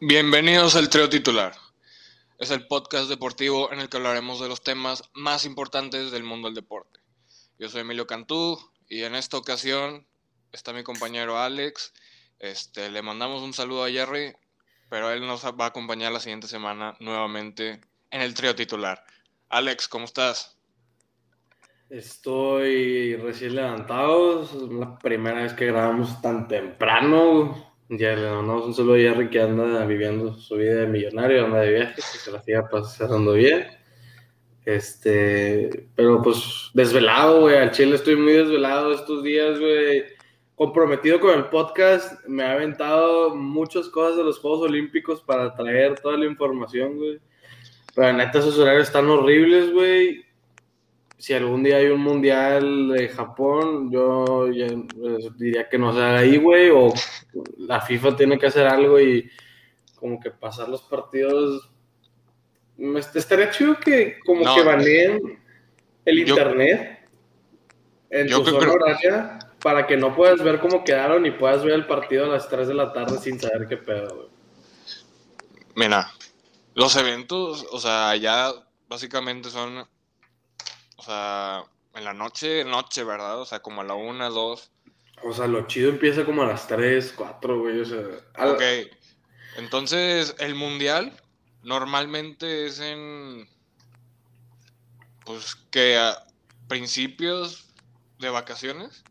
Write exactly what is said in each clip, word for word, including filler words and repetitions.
Bienvenidos al Trío Titular. Es el podcast deportivo en el que hablaremos de los temas más importantes del mundo del deporte. Yo soy Emilio Cantú y en esta ocasión está mi compañero Alex. Este, le mandamos un saludo a Jerry, pero él nos va a acompañar la siguiente semana nuevamente en el Trío Titular. Alex, ¿cómo estás? Estoy recién levantado, es la primera vez que grabamos tan temprano. Ya le mandamos un saludo a Jerry, que anda viviendo su vida de millonario, anda de viaje, que se la siga pasando bien. Este, pero pues desvelado, güey, al chile estoy muy desvelado estos días, güey. Comprometido con el podcast, me ha aventado muchas cosas de los Juegos Olímpicos para traer toda la información, güey. Pero neta, esos horarios están horribles, güey. Si algún día hay un mundial de Japón, yo ya, pues, diría que no se haga ahí, güey, o la FIFA tiene que hacer algo y como que pasar los partidos. Estaría chido que como no, que baneen el yo, internet en tu zona horaria para que no puedas ver cómo quedaron y puedas ver el partido a las tres de la tarde sin saber qué pedo, güey. Mira, los eventos, o sea, ya básicamente son... O sea, en la noche, noche, ¿verdad? O sea, como a la una, dos. O sea, lo chido empieza como a las tres, cuatro, güey, o sea... Al... Ok, entonces, el mundial normalmente es en... Pues, que a principios de vacaciones.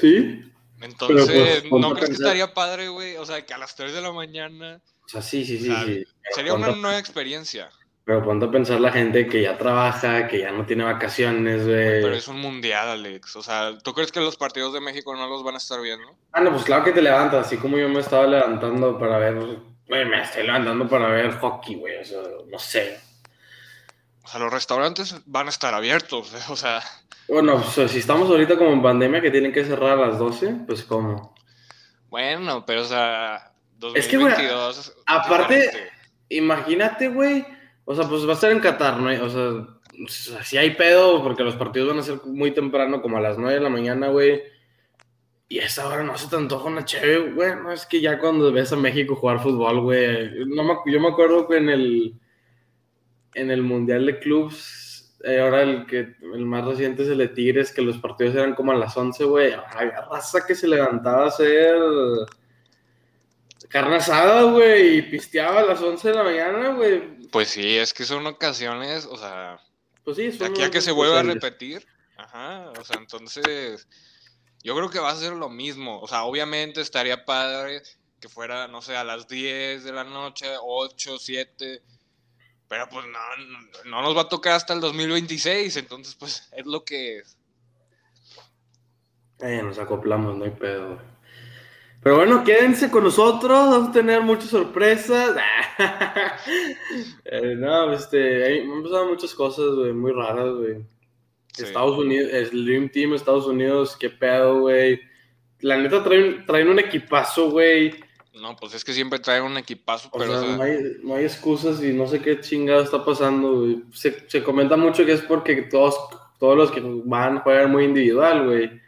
Sí. Entonces, pues, ¿no crees que estaría padre, güey? O sea, que a las tres de la mañana... O sea, sí, sí, sí, o sea, sí. Sería una nueva experiencia. Pero ponte a pensar la gente que ya trabaja, que ya no tiene vacaciones, güey. Pero es un mundial, Alex. O sea, ¿tú crees que los partidos de México no los van a estar viendo? Ah, no, pues claro que te levantas. Así como yo me estaba levantando para ver... Güey, me estoy levantando para ver hockey, güey. O sea, no sé. O sea, los restaurantes van a estar abiertos, ¿eh? O sea... Bueno, o sea, si estamos ahorita como en pandemia que tienen que cerrar a las doce, pues ¿cómo? Bueno, pero o sea... dos mil veintidós, es que, güey, aparte, imagínate, güey... O sea, pues va a estar en Qatar, ¿no? O sea, si hay pedo, porque los partidos van a ser muy temprano, como a las nueve de la mañana, güey. Y a esa hora no se te antoja una chévere, güey. No, es que ya cuando ves a México jugar fútbol, güey. No me, yo me acuerdo que en el, en el Mundial de Clubs, eh, ahora el que el más reciente es el de Tigres, que los partidos eran como a las once, güey. Había raza que se levantaba a hacer... carne asada, güey, y pisteaba a las once de la mañana, güey. Pues sí, es que son ocasiones, o sea... Pues sí, son... De aquí a que se vuelva a repetir, ajá, o sea, entonces... Yo creo que va a ser lo mismo, o sea, obviamente estaría padre que fuera, no sé, a las diez de la noche, ocho, siete... Pero pues no, no nos va a tocar hasta el dos mil veintiséis, entonces pues es lo que es. Eh, nos acoplamos, no hay pedo, güey. Pero bueno, quédense con nosotros, vamos a tener muchas sorpresas. eh, no, este, me han pasado muchas cosas, güey, muy raras, güey. Sí. Estados Unidos, el Dream Team Estados Unidos, qué pedo, güey. La neta, traen, traen un equipazo, güey. No, pues es que siempre traen un equipazo, o pero... Sea, o sea... No, hay, no hay excusas y no sé qué chingado está pasando, güey. Se, se comenta mucho que es porque todos, todos los que van juegan muy individual, güey.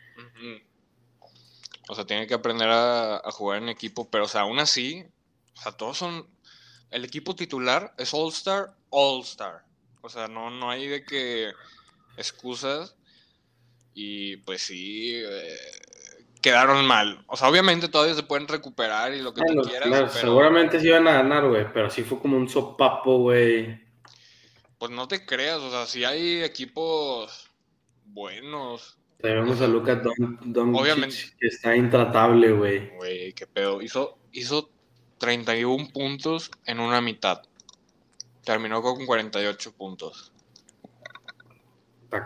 O sea, tiene que aprender a, a jugar en equipo, pero, o sea, aún así, o sea, todos son... El equipo titular es All-Star, All-Star. O sea, no, no hay de que excusas y, pues, sí, eh, quedaron mal. O sea, obviamente todavía se pueden recuperar y lo que bueno, tú quieras. Claro, pero... seguramente sí iban a ganar, güey, pero sí fue como un sopapo, güey. Pues no te creas, o sea, sí hay equipos buenos. Tenemos a Lucas Doncic, que está intratable, güey. Güey, qué pedo. Hizo, hizo treinta y uno puntos en una mitad. Terminó con cuarenta y ocho puntos.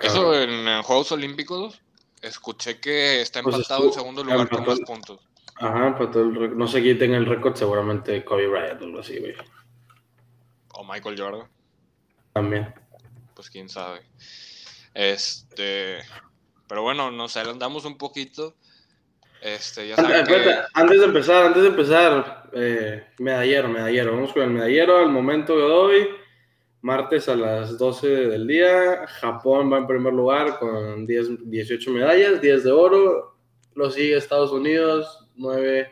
Eso en, en Juegos Olímpicos, escuché que está empatado pues en segundo lugar con más puntos. Ajá, para todo el, no sé quién tenga el récord, seguramente Kobe Bryant o algo así, güey. O Michael Jordan. También. Pues quién sabe. Este... Pero bueno, nos adelantamos un poquito. Este, ya saben antes, que... antes de empezar, antes de empezar, eh, medallero, medallero. Vamos con el medallero al momento de hoy. Martes a las doce del día. Japón va en primer lugar con diez, dieciocho medallas, diez de oro. Lo sigue Estados Unidos, nueve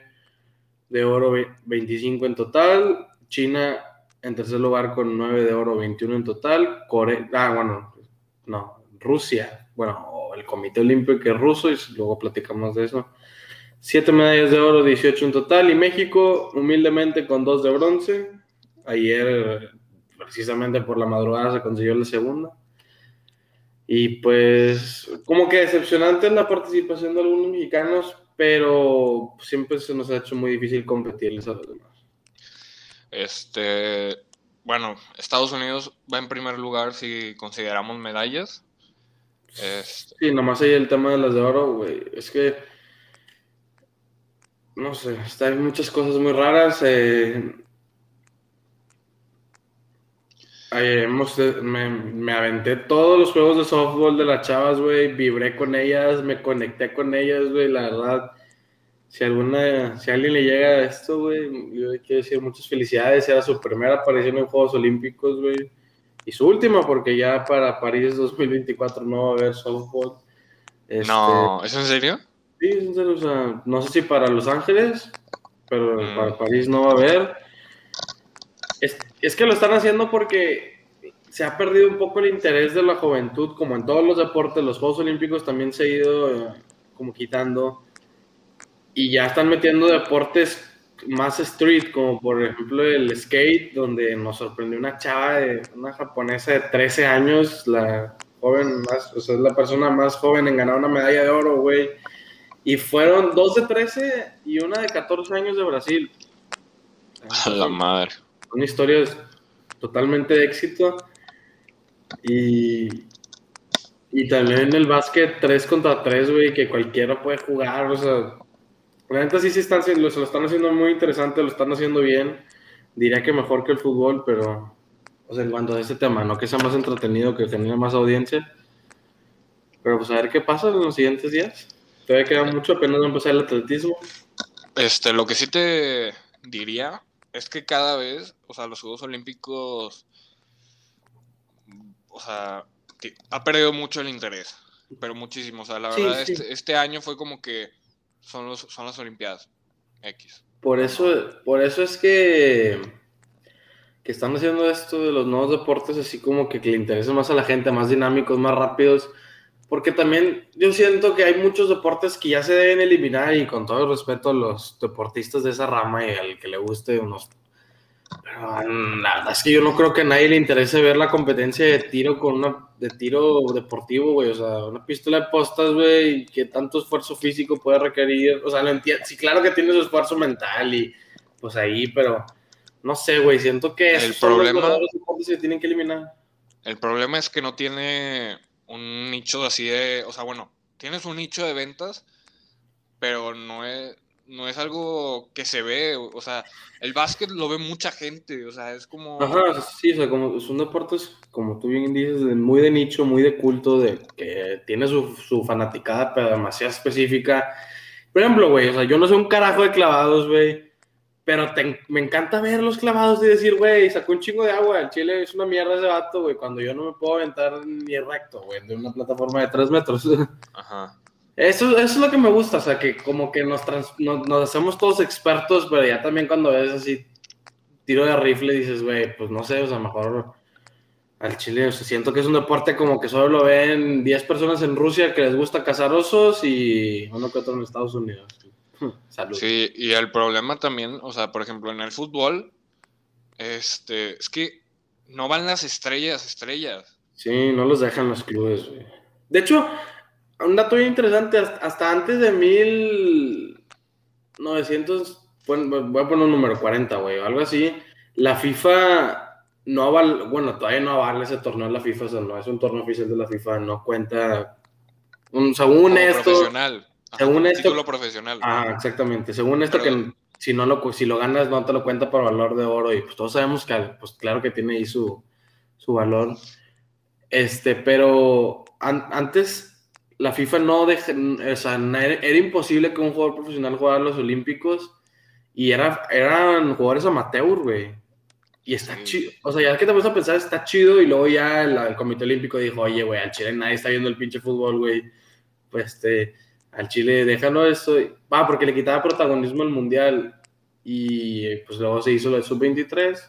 de oro, veinticinco en total. China en tercer lugar con nueve de oro, veintiuno en total. Corea, ah, bueno, no, Rusia, bueno, el Comité Olímpico es ruso y luego platicamos de eso. siete medallas de oro, dieciocho en total. Y México, humildemente, con dos de bronce. Ayer, precisamente por la madrugada, se consiguió la segunda. Y pues, como que decepcionante es la participación de algunos mexicanos, pero siempre se nos ha hecho muy difícil competirles a los demás. Este, bueno, Estados Unidos va en primer lugar si consideramos medallas. Este... Sí, nomás ahí el tema de las de oro, güey. Es que, no sé, hay muchas cosas muy raras. Eh... Ayer hemos, me, me aventé todos los juegos de softball de las chavas, güey, vibré con ellas, me conecté con ellas, güey, la verdad, si alguna, si a alguien le llega a esto, güey, yo quiero decir muchas felicidades, era su primera aparición en Juegos Olímpicos, güey, y su última, porque ya para París dos mil veinticuatro no va a haber softball. Este, no, ¿es en serio? Sí, es en serio, o sea, no sé si para Los Ángeles, pero mm. para París no va a haber. Es, es que lo están haciendo porque se ha perdido un poco el interés de la juventud, como en todos los deportes. Los Juegos Olímpicos también se ha ido eh, como quitando, y ya están metiendo deportes más street, como por ejemplo el skate, donde nos sorprendió una chava, de, una japonesa de trece años, la joven más, o sea, es la persona más joven en ganar una medalla de oro, güey, y fueron dos de trece y una de catorce años de Brasil. A la madre. Son historias totalmente de éxito. Y, y también en el básquet tres contra tres, güey, que cualquiera puede jugar. O sea, la neta sí se están, lo, lo están haciendo muy interesante, lo están haciendo bien. Diría que mejor que el fútbol, pero o sea, en cuanto a este tema, no que sea más entretenido, que tenga más audiencia. Pero pues a ver qué pasa en los siguientes días. Todavía queda mucho, apenas va a empezar el atletismo. Este, lo que sí te diría es que cada vez, o sea, los Juegos Olímpicos, o sea, ha perdido mucho el interés, pero muchísimo. O sea, la sí, verdad, sí. Este, este año fue como que son, los, son las Olimpiadas X. Por eso, por eso es que, que están haciendo esto de los nuevos deportes, así como que, que le interesa más a la gente, más dinámicos, más rápidos, porque también yo siento que hay muchos deportes que ya se deben eliminar, y con todo el respeto a los deportistas de esa rama y al que le guste unos... Pero la verdad es que yo no creo que a nadie le interese ver la competencia de tiro con una de tiro deportivo, güey, o sea, una pistola de postas, güey, que tanto esfuerzo físico puede requerir, o sea, lo entiendo, sí, claro que tiene su esfuerzo mental y pues ahí, pero no sé, güey, siento que el problema, los deportes se tienen que eliminar. El problema es que no tiene un nicho así de, o sea, bueno, tienes un nicho de ventas, pero no es, no es algo que se ve, o sea, el básquet lo ve mucha gente, o sea, es como... Ajá, sí, o sea, como son deportes, como tú bien dices, muy de nicho, muy de culto, de que tiene su, su fanaticada, pero demasiado específica. Por ejemplo, güey, o sea, yo no soy un carajo de clavados, güey, pero te, me encanta ver los clavados y decir, güey, sacó un chingo de agua, el chile es una mierda ese vato, güey, cuando yo no me puedo aventar ni recto, güey, de una plataforma de tres metros. Ajá. Eso, eso es lo que me gusta, o sea, que como que nos, trans, nos, nos hacemos todos expertos, pero ya también cuando ves así tiro de rifle dices, güey, pues no sé, o sea, mejor al chile, o sea, siento que es un deporte como que solo lo ven diez personas en Rusia que les gusta cazar osos y uno que otro en Estados Unidos. Salud. Sí, y el problema también, o sea, por ejemplo, en el fútbol, este, es que no van las estrellas, estrellas. Sí, no los dejan los clubes, güey. De hecho, un dato bien interesante, hasta antes de mil novecientos, bueno, voy a poner un número, cuarenta, güey, o algo así, la FIFA no avala, bueno, todavía no avala ese torneo de la FIFA, o sea, no es un torneo oficial de la FIFA, no cuenta, un, según Como esto... profesional. Ajá, según esto, título profesional. Ah, exactamente. Según esto, pero, que si no lo si lo ganas no te lo cuenta por valor de oro, y pues todos sabemos que pues claro que tiene ahí su su valor. Este, pero an, antes la FIFA no dejó, o sea, era, era imposible que un jugador profesional jugara los Olímpicos, y era eran jugadores amateur, güey. Y está sí. chido, o sea, ya que te vas a pensar, está chido, y luego ya el, el Comité Olímpico dijo, "Oye, güey, al chile nadie está viendo el pinche fútbol, güey." Pues este al Chile, déjalo eso. Ah, porque le quitaba protagonismo al Mundial. y pues luego se hizo la sub veintitrés,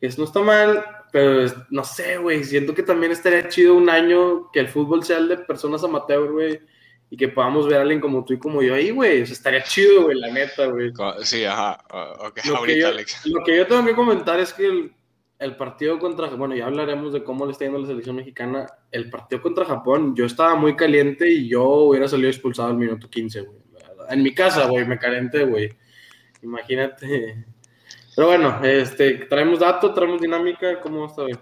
eso no está mal, pero no sé, güey, siento que también estaría chido un año que el fútbol sea el de personas amateur, güey, y que podamos ver a alguien como tú y como yo ahí, güey, o sea, estaría chido, güey, la neta, güey. Sí, ajá, ok, lo ahorita, yo, Alex. Lo que yo tengo que comentar es que el, el partido contra, bueno, ya hablaremos de cómo le está yendo a la selección mexicana, el partido contra Japón, yo estaba muy caliente y yo hubiera salido expulsado al minuto quince, güey, en mi casa, güey, me calenté, güey, imagínate. Pero bueno, este, traemos dato, traemos dinámica, ¿cómo está hoy?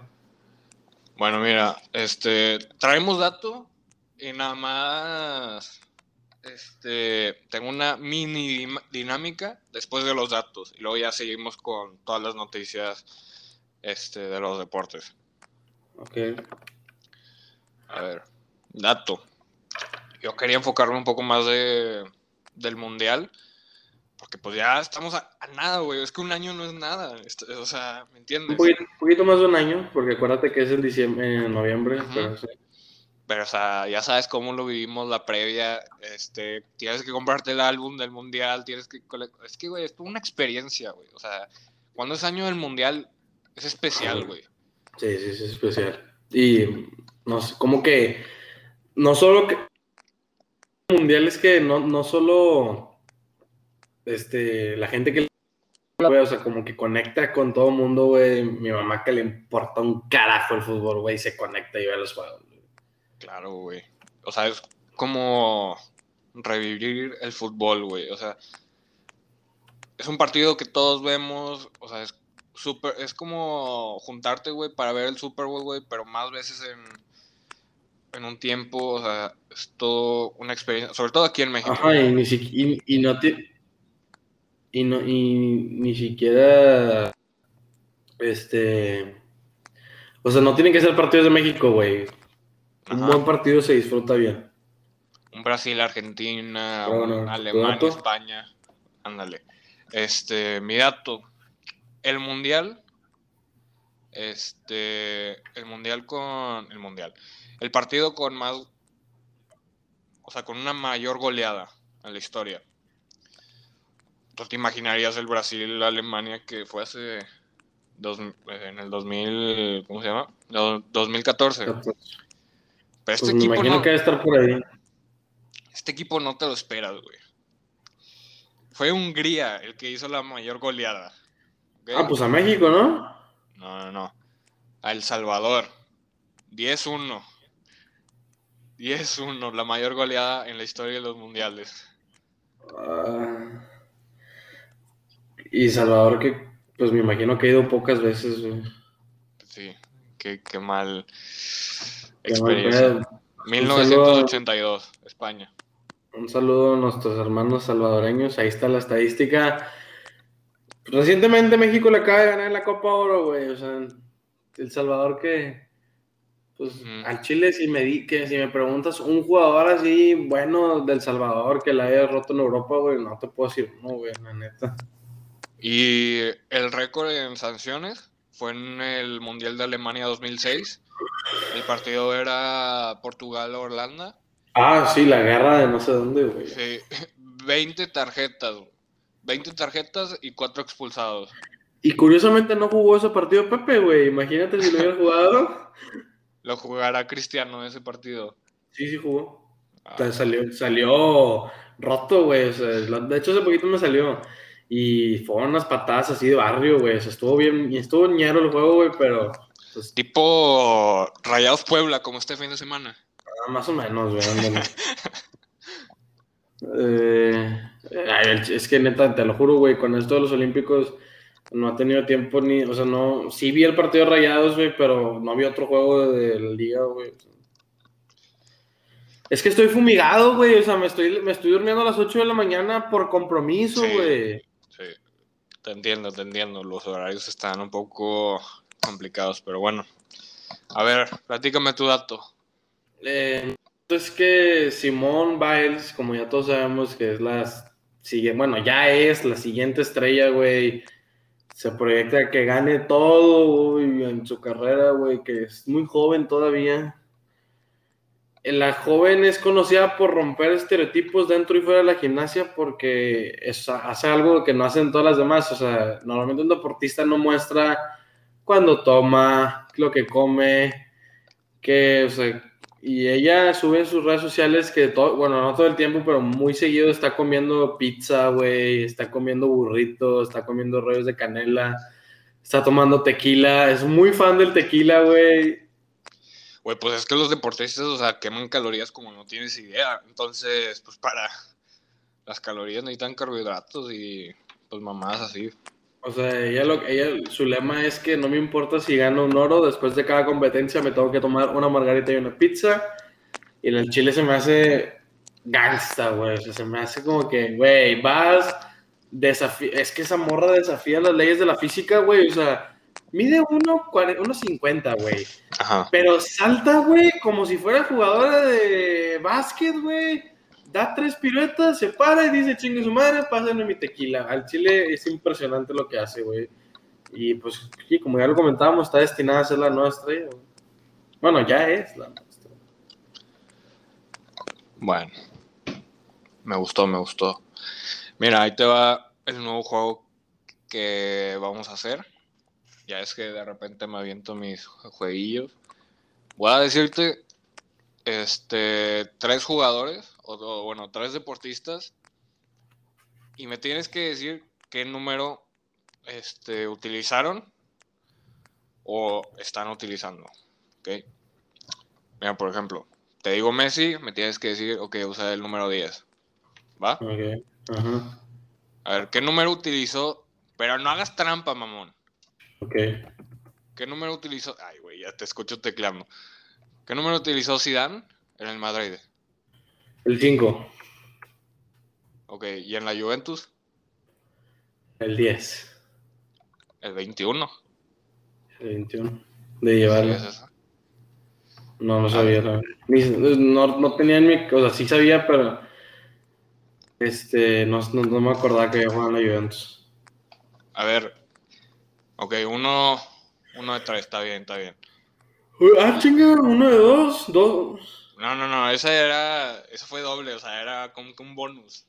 Bueno, mira, este, traemos dato y nada más, este, tengo una mini dinámica después de los datos y luego ya seguimos con todas las noticias, este, de los deportes. Ok. A ver, dato. Yo quería enfocarme un poco más de, del mundial. Porque pues ya estamos a, a nada, güey. Es que un año no es nada. Esto, o sea, ¿me entiendes? Un poquito, un poquito más de un año, porque acuérdate que es en diciembre, en noviembre. Pero, sí. pero, o sea, ya sabes cómo lo vivimos la previa. Este, tienes que comprarte el álbum del mundial. Tienes que... Es que, güey, es una experiencia, güey. O sea, cuando es año del mundial, es especial, güey. Sí, sí, sí, es especial. Y, no sé, como que... No solo que... Mundial es que no, no solo... Este, la gente que, güey, o sea, como que conecta con todo mundo, güey. Mi mamá, que le importa un carajo el fútbol, güey, se conecta y ve a los juegos, güey. Claro, güey. O sea, es como revivir el fútbol, güey. O sea, es un partido que todos vemos, o sea, es super, es como juntarte, güey, para ver el Super Bowl, güey, pero más veces en... en un tiempo, o sea, es todo una experiencia, sobre todo aquí en México. Ajá, y, ni si, y, y no te... Y, no, y ni siquiera, este, o sea, no tienen que ser partidos de México, güey. Un buen partido se disfruta bien. Un Brasil, Argentina, no, no. un Alemania, España, ándale. Este, mi dato, el mundial, este, el mundial con, el mundial, el partido con más, o sea, con una mayor goleada en la historia. ¿Tú te imaginarías el Brasil-Alemania que fue hace dos, en el dos mil, ¿cómo se llama? No, dos mil catorce. Pero este pues me equipo imagino no, que debe estar por ahí. Este equipo no te lo esperas, güey. Fue Hungría el que hizo la mayor goleada. ¿Okay? Ah, pues a México, ¿no? No, no, no. A El Salvador. diez uno. diez uno, la mayor goleada en la historia de los mundiales. Ah... Uh... Y Salvador, que pues me imagino que ha ido pocas veces, güey. Sí, qué, qué mal experiencia. mil novecientos ochenta y dos, España. Un saludo a nuestros hermanos salvadoreños. Ahí está la estadística. Recientemente México le acaba de ganar la Copa Oro, güey. O sea, El Salvador que... Pues mm. al Chile, si me, di, que, si me preguntas un jugador así, bueno, del Salvador, que la haya roto en Europa, güey, no te puedo decir no, güey, la neta. Y el récord en sanciones fue en el Mundial de Alemania dos mil seis. El partido era Portugal-Holanda. Ah, sí, la guerra de no sé dónde, güey. Sí, veinte tarjetas. veinte tarjetas y cuatro expulsados. Y curiosamente no jugó ese partido Pepe, güey. Imagínate si lo hubiera jugado. Lo jugará Cristiano ese partido. Sí, sí jugó. Ah. Salió, salió roto, güey. O sea, de hecho, hace poquito me salió... Y fueron unas patadas así de barrio, güey. O sea, estuvo bien, estuvo ñero el juego, güey, pero... Pues, tipo Rayados Puebla, como este fin de semana. Más o menos, güey. eh, es que neta, te lo juro, güey, con esto de los Olímpicos no ha tenido tiempo ni... O sea, no... Sí vi el partido de Rayados, güey, pero no vi otro juego de la Liga, güey. Es que estoy fumigado, güey. O sea, me estoy, me estoy durmiendo a las ocho de la mañana por compromiso, güey. Sí. Sí, te entiendo, te entiendo. Los horarios están un poco complicados, pero bueno. A ver, platícame tu dato. Eh, es que Simone Biles, como ya todos sabemos que es la siguiente, bueno, ya es la siguiente estrella, güey. Se proyecta que gane todo, güey, en su carrera, güey, que es muy joven todavía. la joven es conocida por romper estereotipos dentro y fuera de la gimnasia porque es, hace algo que no hacen todas las demás. O sea, normalmente un deportista no muestra cuando toma, lo que come, que, o sea, y ella sube en sus redes sociales que, todo, bueno, no todo el tiempo, pero muy seguido está comiendo pizza, güey, está comiendo burrito, está comiendo rollos de canela, está tomando tequila, es muy fan del tequila, güey. Güey, pues es que los deportistas, o sea, queman calorías como no tienes idea, entonces, pues para las calorías necesitan carbohidratos y, pues, mamadas así. O sea, ella, lo, ella, su lema es que no me importa si gano un oro, después de cada competencia me tengo que tomar una margarita y una pizza. Y en el Chile se me hace gangsta, güey. O sea, se me hace como que, güey, vas, desafía. Es que esa morra desafía las leyes de la física, güey. O sea, mide uno cincuenta, güey. Ajá. Pero salta, güey, como si fuera jugadora de básquet, güey. Da tres piruetas, se para y dice, chingue su madre, pásenme mi tequila. Al Chile es impresionante lo que hace, güey. Y pues, y como ya lo comentábamos, está destinada a ser la nueva estrella. Bueno, ya es la nueva estrella. Bueno, me gustó, me gustó. Mira, ahí te va el nuevo juego que vamos a hacer. Ya es que de repente me aviento mis jueguillos. Voy a decirte, este, tres jugadores. O, o, bueno, tres deportistas, y me tienes que decir qué número este, utilizaron o están utilizando, ¿ok? Mira, por ejemplo, te digo Messi, me tienes que decir, ok, usa el número diez, ¿va? Okay. Uh-huh. A ver, ¿qué número utilizó? Pero no hagas trampa, mamón. Ok. ¿Qué número utilizó? Ay, güey, ya te escucho teclando. ¿Qué número utilizó Zidane en el Madrid? El cinco. Ok, ¿y en la Juventus? El diez. El veintiuno. El veintiuno. De llevarlo. ¿Sí es eso? No, no sabía. No, no, no tenía en mi... O sea, sí sabía, pero... Este... No, no, no me acordaba que había jugado en la Juventus. A ver. Ok, uno... Uno de tres, está bien, está bien. Ah, chinga, uno de dos. Dos... No, no, no, esa era, eso fue doble, o sea, era como que un bonus,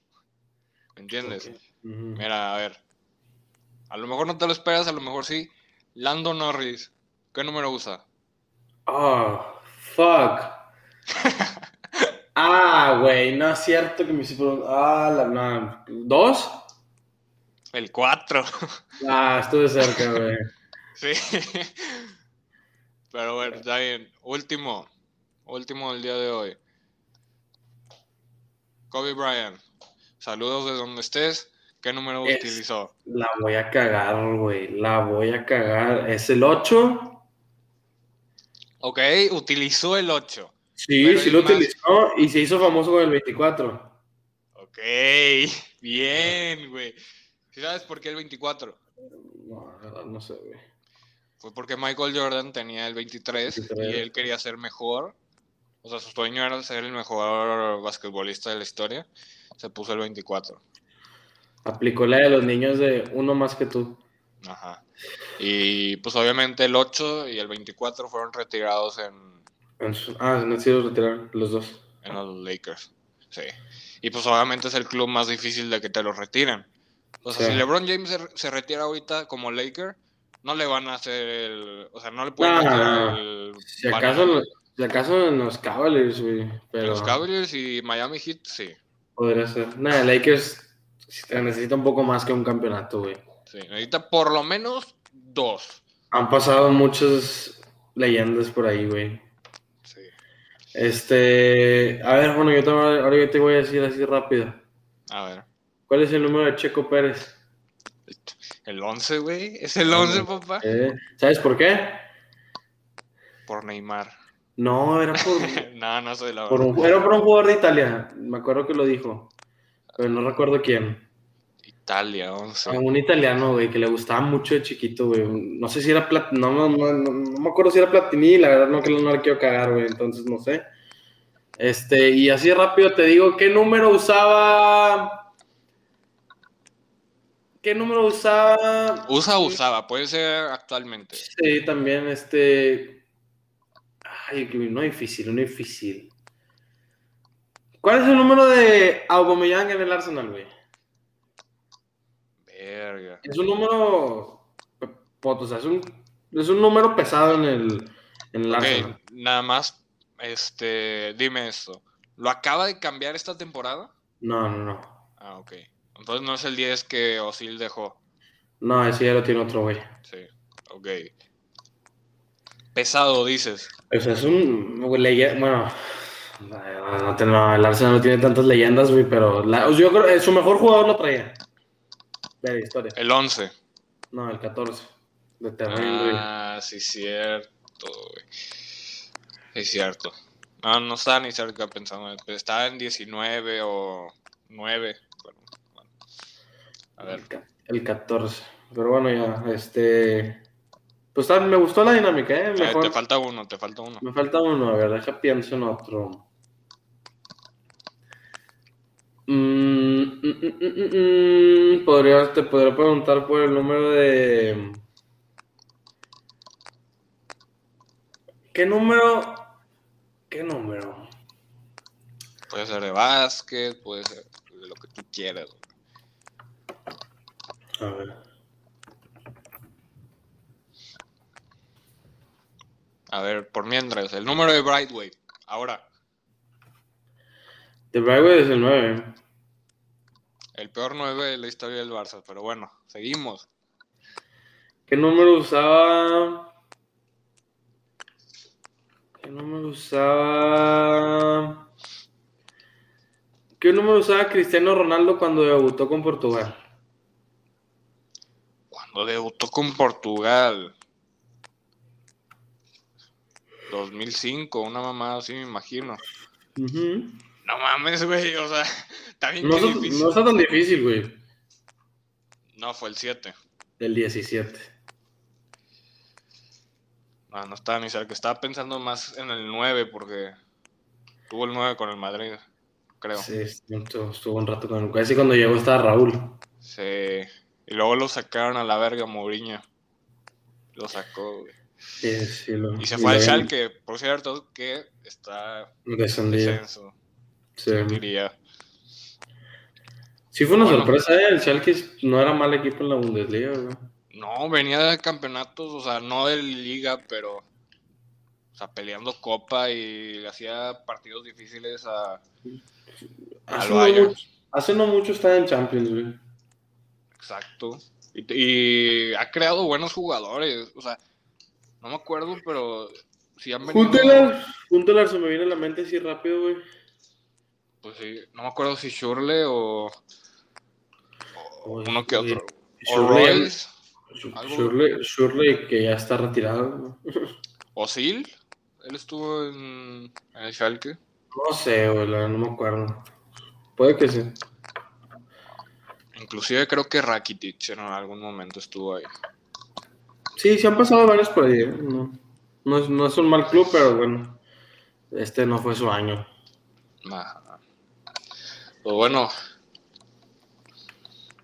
¿me entiendes? Okay. Uh-huh. Mira, a ver, a lo mejor no te lo esperas, a lo mejor sí. Lando Norris, ¿qué número usa? Ah, oh, fuck. Ah, güey, no es cierto que me hicieron, ah, la, no, ¿dos? El cuatro. Ah, estuve cerca, güey. Sí, pero bueno, está bien, último. Último del día de hoy. Kobe Bryant. Saludos de donde estés. ¿Qué número es, utilizó? La voy a cagar, güey. La voy a cagar. ¿Es el ocho? Ok, utilizó el ocho. Sí, sí lo más... utilizó y se hizo famoso con el veinticuatro. Ok, bien, güey. ¿Sí sabes por qué el veinticuatro? No, no sé, güey. Fue porque Michael Jordan tenía el veintitrés. Y él quería ser mejor. O sea, su sueño era ser el mejor basquetbolista de la historia. Se puso el veinticuatro. Aplicó la de los niños de uno más que tú. Ajá. Y pues obviamente el ocho y el veinticuatro fueron retirados en... en su... Ah, no han sido retirados los dos. En los Lakers, sí. Y pues obviamente es el club más difícil de que te lo retiren. O sea, sí. Si LeBron James se, se retira ahorita como Laker, no le van a hacer el... O sea, no le pueden hacer nah, el... Si acaso... Si acaso en los Cavaliers, güey. Pero... Los Cavaliers y Miami Heat, sí. Podría ser. Nada, Lakers necesita un poco más que un campeonato, güey. Sí, necesita por lo menos dos. Han pasado muchas leyendas por ahí, güey. Sí. Este... A ver, bueno, yo te, ahora yo te voy a decir así rápido. A ver. ¿Cuál es el número de Checo Pérez? El once, güey. Es el once, papá. Eh, ¿Sabes por qué? Por Neymar. No, era por... no, no soy la por un, era por un jugador de Italia. Me acuerdo que lo dijo. Pero no recuerdo quién. Italia, once. Un italiano, güey, que le gustaba mucho de chiquito, güey. No sé si era... Plat... No, no, no, no, no me acuerdo si era Platini. La verdad no que no le quiero cagar, güey. Entonces, no sé. Este, y así rápido te digo, ¿qué número usaba...? ¿Qué número usaba? Usa o usaba, puede ser actualmente. Sí, también, este... Ay, no es difícil, no es difícil. ¿Cuál es el número de Aubameyang en el Arsenal, güey? Verga. Es un número... O sea, es un, es un número pesado en el, en el okay, Arsenal. Nada más, este, dime esto. ¿Lo acaba de cambiar esta temporada? No, no, no. Ah, ok. Entonces no es el diez que Özil dejó. No, ese ya lo tiene otro güey. Sí, ok. Pesado, dices. O sea, es un... Bueno... No, no, no, el Arsenal no tiene tantas leyendas, güey, pero la, yo creo que su mejor jugador lo traía. De la historia. El once. No, el catorce. De terreno, güey. Ah, sí, cierto, güey. Sí, cierto. No, no estaba ni cerca pensando. Estaba en diecinueve o nueve. Bueno, bueno. A ver. El, el catorce. Pero bueno, ya, este... Pues me gustó la dinámica, ¿eh? Mejor... Te falta uno, te falta uno. Me falta uno, a ver, deja pienso en otro. Mm, mm, mm, mm, podría, te podría preguntar por el número de... ¿Qué número? ¿Qué número? Puede ser de básquet, puede ser de lo que tú quieras. A ver. A ver, por mientras, el número de Brightway, ahora. De Brightway es el nueve. El peor nueve de la historia del Barça, pero bueno, seguimos. ¿Qué número usaba? ¿Qué número usaba? ¿Qué número usaba Cristiano Ronaldo cuando debutó con Portugal? Cuando debutó con Portugal... dos mil cinco, una mamada así, me imagino. Uh-huh. No mames, güey, o sea, también no, es difícil. No está tan difícil, güey. No, fue el siete. El diecisiete. No, no estaba ni cerca, estaba pensando más en el nueve, porque tuvo el nueve con el Madrid, creo. Sí, estuvo un rato con el... Casi cuando llegó estaba Raúl. Sí, y luego lo sacaron a la verga, Mourinho. Lo sacó, güey. Sí, sí, lo, y se fue al Schalke, por cierto, que está descendido. Descenso. Sí. Sí, fue una bueno, sorpresa, ¿eh? El Schalke no era mal equipo en la Bundesliga, ¿no? No, venía de campeonatos, o sea, no de liga, pero... O sea, peleando copa y le hacía partidos difíciles a... Hace, a no, mucho, hace no mucho estaba en Champions, güey. Exacto. Y, y ha creado buenos jugadores, o sea... No me acuerdo, pero si han venido... Juntelar, Juntelar se me viene a la mente así rápido, güey. Pues sí, no me acuerdo si Schürrle o... o Oye, uno que otro. O Royals. Schürrle, Schürrle que ya está retirado. ¿O Sil? ¿Él estuvo en, en el Schalke? No sé, güey, no me acuerdo. Puede que sí. Inclusive creo que Rakitic en algún momento estuvo ahí. Sí, se han pasado varios por ahí, ¿eh? No, no, es, no es un mal club, pero bueno, este no fue su año. Nah. Pues bueno,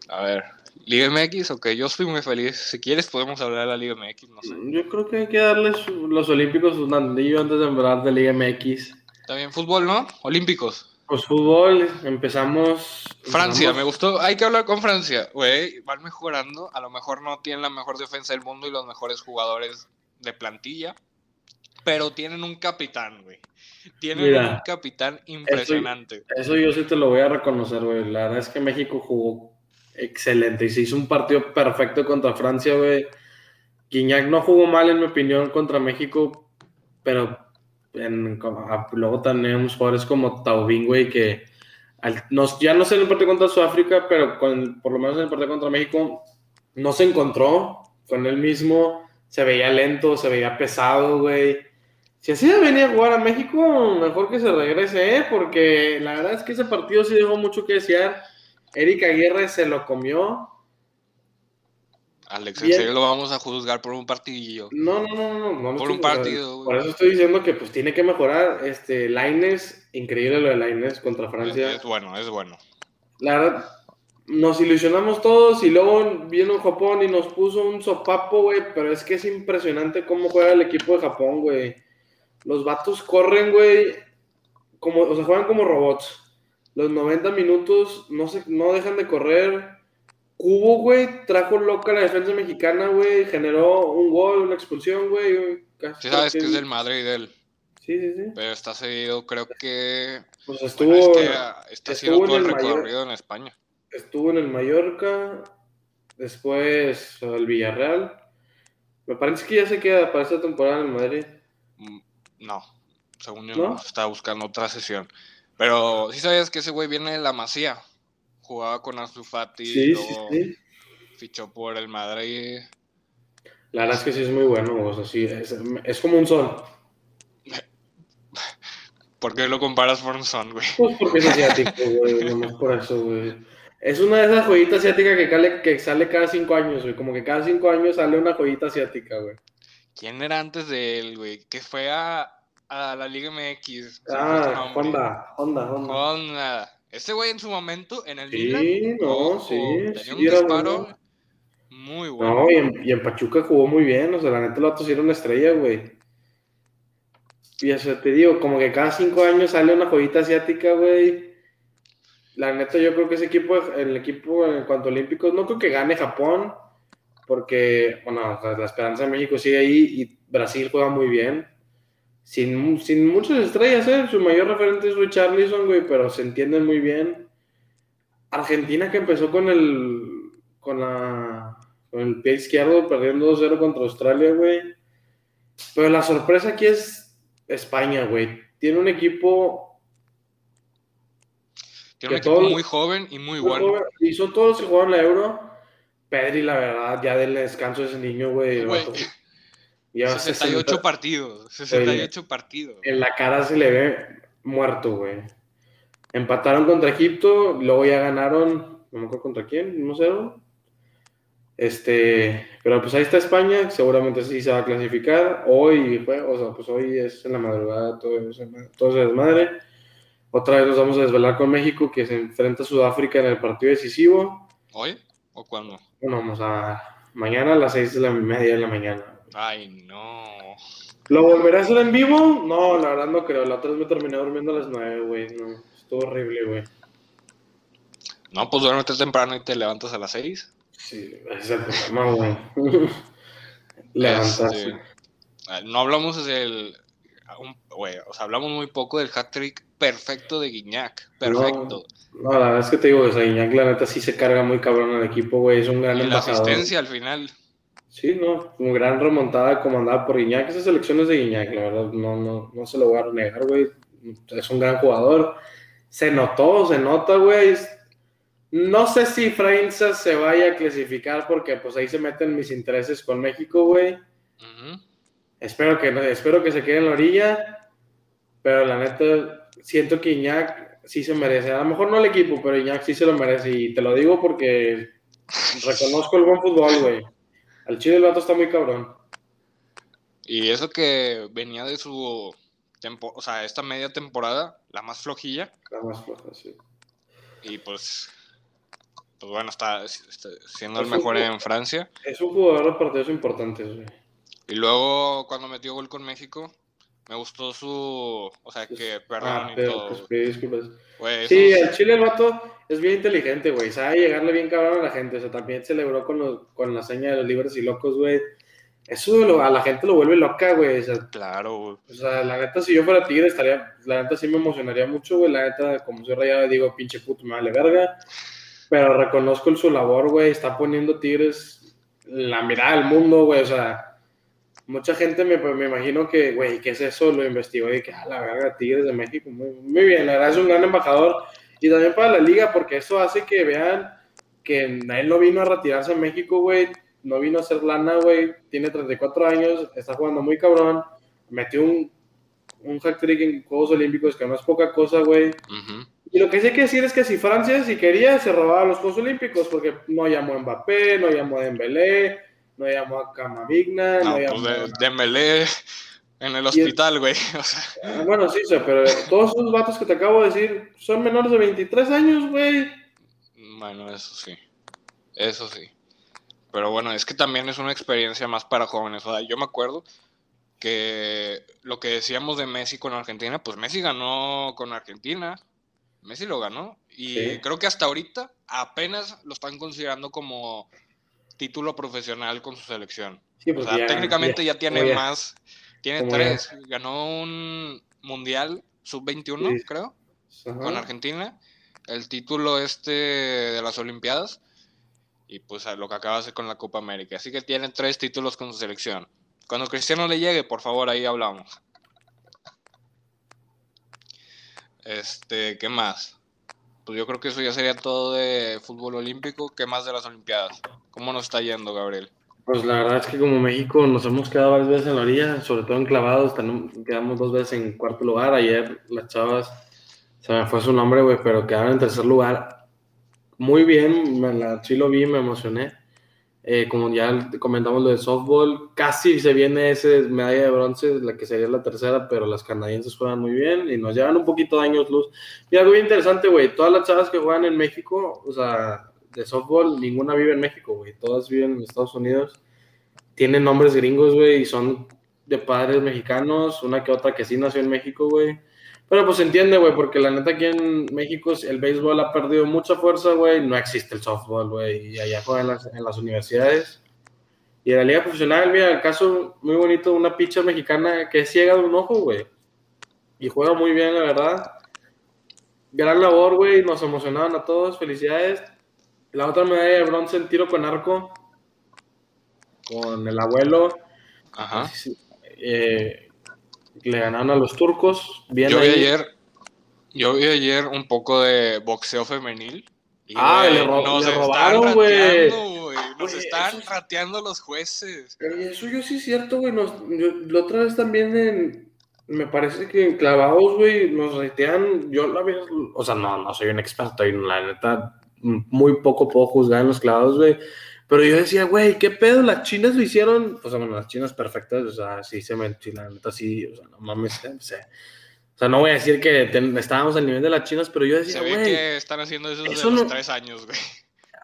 a ver, Liga M X, ok, yo estoy muy feliz. Si quieres podemos hablar de la Liga M X, no sé. Yo creo que hay que darles los Olímpicos un andillo antes de hablar de Liga M X. También fútbol, ¿no? Olímpicos. Pues fútbol, empezamos... Francia, empezamos. Me gustó. Hay que hablar con Francia, güey. Van mejorando. A lo mejor no tienen la mejor defensa del mundo y los mejores jugadores de plantilla. Pero tienen un capitán, güey. Tienen Mira, un capitán impresionante. Eso, eso yo sí te lo voy a reconocer, güey. La verdad es que México jugó excelente. Y se hizo un partido perfecto contra Francia, güey. Guignac no jugó mal, en mi opinión, contra México. Pero... En, como, luego tenemos jugadores como Taubín, güey, que al, nos, ya no sé en el partido contra Sudáfrica, pero con, por lo menos en el partido contra México no se encontró con él mismo, se veía lento, se veía pesado, güey. Si así venía a jugar a México, mejor que se regrese, ¿eh? Porque la verdad es que ese partido sí dejó mucho que desear. Eric Aguirre se lo comió. Alex, en serio lo vamos a juzgar por un partidillo. No, no, no, no. no por un partido. Güey. Por eso estoy diciendo que pues tiene que mejorar. Este, Lainez, increíble lo de Lainez contra Francia. Es, es bueno, es bueno. La verdad, nos ilusionamos todos y luego vino Japón y nos puso un sopapo, güey. Pero es que es impresionante cómo juega el equipo de Japón, güey. Los vatos corren, güey. Como, o sea, juegan como robots. Los noventa minutos no, se, no dejan de correr. Cubo, güey, trajo loca la defensa mexicana, güey. Generó un gol, una expulsión, güey. Sí sabes que es del Madrid de él. Sí, sí, sí. Pero está seguido, creo que... Pues estuvo... Bueno, es que está estuvo todo el recorrido Mallorca, en España. Estuvo en el Mallorca, después el Villarreal. Me parece que ya se queda para esta temporada en Madrid. No, según yo ¿No? está buscando otra sesión. Pero sí sabías que ese güey viene de la Masía. Jugaba con Ansu Fati, sí, luego sí, sí. fichó por el Madrid. La verdad es que sí es muy bueno, o sea, sí, es, es como un Son. ¿Por qué lo comparas por un Son, güey? Pues porque es asiático, güey, nomás por eso, güey. Es una de esas joyitas asiáticas que, cale, que sale cada cinco años, güey, como que cada cinco años sale una joyita asiática, güey. ¿Quién era antes de él, güey? Que fue a, a la Liga M X. Ah, Honda, Honda, Honda. Honda. Ese güey en su momento, en el Milan, sí, no, sí, tenía sí, un disparo bueno. muy bueno. No, y en, y en Pachuca jugó muy bien, o sea, la neta lo atosieron una estrella, güey. Y eso te digo, como que cada cinco años sale una joyita asiática, güey. La neta yo creo que ese equipo, el equipo en cuanto a olímpicos, no creo que gane Japón, porque, bueno, o sea, la esperanza de México sigue ahí y Brasil juega muy bien. Sin, sin muchas estrellas, ¿eh? Su mayor referente es Richarlison, güey, pero se entienden muy bien. Argentina, que empezó con el con la con el pie izquierdo, perdiendo dos cero contra Australia, güey. Pero la sorpresa aquí es España, güey. Tiene un equipo... Tiene un equipo muy joven y muy bueno. Y son todos los que jugaron la Euro. Pedri, la verdad, ya del descanso de ese niño, güey. güey. Ya sesenta y ocho sesenta... partidos, sesenta y ocho Oye, partidos. En la cara se le ve muerto, güey. Empataron contra Egipto, luego ya ganaron, no me acuerdo contra quién, uno cero. Este, pero pues ahí está España, seguramente sí se va a clasificar. Hoy, pues, o sea, pues hoy es en la madrugada, todo, todo se desmadre. Otra vez nos vamos a desvelar con México, que se enfrenta a Sudáfrica en el partido decisivo. ¿Hoy o cuándo? Bueno, vamos a mañana a las seis de la media de la mañana. Ay, no. ¿Lo volverás a hacer en vivo? No, la verdad no creo. La otra vez me terminé durmiendo a las nueve, güey. No, estuvo horrible, güey. No, pues duérmete temprano y te levantas a las seis. Sí, ese es el problema, güey. Levantarse. Este, no hablamos del... Güey, o sea, hablamos muy poco del hat-trick perfecto de Guignac. Perfecto. No, no, la verdad es que te digo, o sea, Guignac, la neta, sí se carga muy cabrón al equipo, güey. Es un gran embajador. La asistencia al final. Sí, no, una gran remontada comandada por Guignac. Esas elecciones de Guignac, la verdad, no, no, no se lo voy a negar, güey. Es un gran jugador. Se notó, se nota, güey. No sé si Francia se vaya a clasificar porque pues ahí se meten mis intereses con México, güey. Uh-huh. Espero que, espero que se quede en la orilla, pero la neta siento que Guignac sí se merece. A lo mejor no el equipo, pero Guignac sí se lo merece. Y te lo digo porque reconozco el buen fútbol, güey. El chile del vato está muy cabrón. Y eso que venía de su tempo, o sea, esta media temporada, la más flojilla. La más floja, sí. Y pues, pues bueno, está, está siendo es el mejor jugador, en Francia. Es un jugador de partidos importantes, güey. Y luego, cuando metió gol con México, me gustó su... O sea, que es, perdón ah, y pero, todo. Pues, disculpas. Güey, sí, esos... el chile del vato... Es bien inteligente, güey. Sabe llegarle bien cabrón a la gente. O sea, también celebró con, los, con la seña de los libres y locos, güey. Eso lo, a la gente lo vuelve loca, güey. O sea, claro, güey. O sea, la neta, si yo fuera Tigre, estaría... La neta sí me emocionaría mucho, güey. La neta, como soy Rayado, digo, pinche puto, me vale verga. Pero reconozco su labor, güey. Está poniendo Tigres la mirada al mundo, güey. O sea, mucha gente me, me imagino que, güey, ¿qué es eso? Lo investigó y que, a la verga, Tigres de México. Muy, muy bien, la verdad es un gran embajador. Y también para la liga, porque eso hace que vean que él no vino a retirarse en México, güey. No vino a hacer lana, güey. Tiene treinta y cuatro años, está jugando muy cabrón. Metió un, un hat-trick en Juegos Olímpicos, que no es poca cosa, güey. Uh-huh. Y lo que sí hay que decir es que si Francia, si quería, se robaba los Juegos Olímpicos, porque no llamó a Mbappé, no llamó a Dembélé, no llamó a Camavinga, no, no llamó pues de, a... Dembélé... En el hospital, güey. O sea. Bueno, sí, pero todos esos vatos que te acabo de decir son menores de veintitrés años, güey. Bueno, eso sí. Eso sí. Pero bueno, es que también es una experiencia más para jóvenes. O sea, yo me acuerdo que lo que decíamos de Messi con Argentina, pues Messi ganó con Argentina. Messi lo ganó. Y sí, creo que hasta ahorita apenas lo están considerando como título profesional con su selección. Sí, pues o sea, ya, técnicamente ya, ya tiene ya. más. Tiene tres. Ya. Ganó un mundial sub veintiuno, sí, creo, ajá, con Argentina. El título este de las Olimpiadas. Y pues lo que acaba de hacer con la Copa América. Así que tienen tres títulos con su selección. Cuando Cristiano le llegue, por favor, ahí hablamos. Este, ¿qué más? Pues yo creo que eso ya sería todo de fútbol olímpico. ¿Qué más de las Olimpiadas? ¿Cómo nos está yendo, Gabriel? Pues la verdad es que como México nos hemos quedado varias veces en la orilla, sobre todo enclavados, quedamos dos veces en cuarto lugar. Ayer las chavas, se me fue su nombre, güey, pero quedaron en tercer lugar. Muy bien, me la, sí lo vi, me emocioné. Eh, como ya comentamos lo de softball, casi se viene esa medalla de bronce, la que sería la tercera, pero las canadienses juegan muy bien y nos llevan un poquito de años luz. Y algo bien interesante, güey, todas las chavas que juegan en México, o sea, de softball, ninguna vive en México, güey, todas viven en Estados Unidos. Tienen nombres gringos, güey, y son de padres mexicanos, una que otra que sí nació en México, güey. Pero pues se entiende, güey, porque la neta aquí en México el béisbol ha perdido mucha fuerza, güey. No existe el softball, güey. Y allá juegan en las, en las universidades. Y en la liga profesional, mira, el caso muy bonito de una pitcher mexicana que es ciega de un ojo, güey. Y juega muy bien, la verdad. Gran labor, güey. Nos emocionaban a todos. Felicidades. La otra medalla de bronce en tiro con arco. Con el abuelo. Ajá. Eh... Le ganaron a los turcos. Bien, yo, vi ayer, yo vi ayer un poco de boxeo femenil. Y ah, wey, le, ro- nos le robaron, güey. Nos wey, están eso... rateando los jueces. Eso yo sí es cierto, güey. La otra vez también, en, me parece que en clavados, güey, nos ratean. Yo la vez, o sea, no, no soy un experto. Y la neta, muy poco puedo juzgar en los clavados, güey. Pero yo decía, güey, ¿qué pedo? Las chinas lo hicieron... O sea, bueno, las chinas perfectas, o sea, sí se me... La neta, sí, o sea, no mames, o sea... O sea, no voy a decir que ten, estábamos al nivel de las chinas, pero yo decía, güey... Se ve wey, que están haciendo eso desde no... los tres años, güey.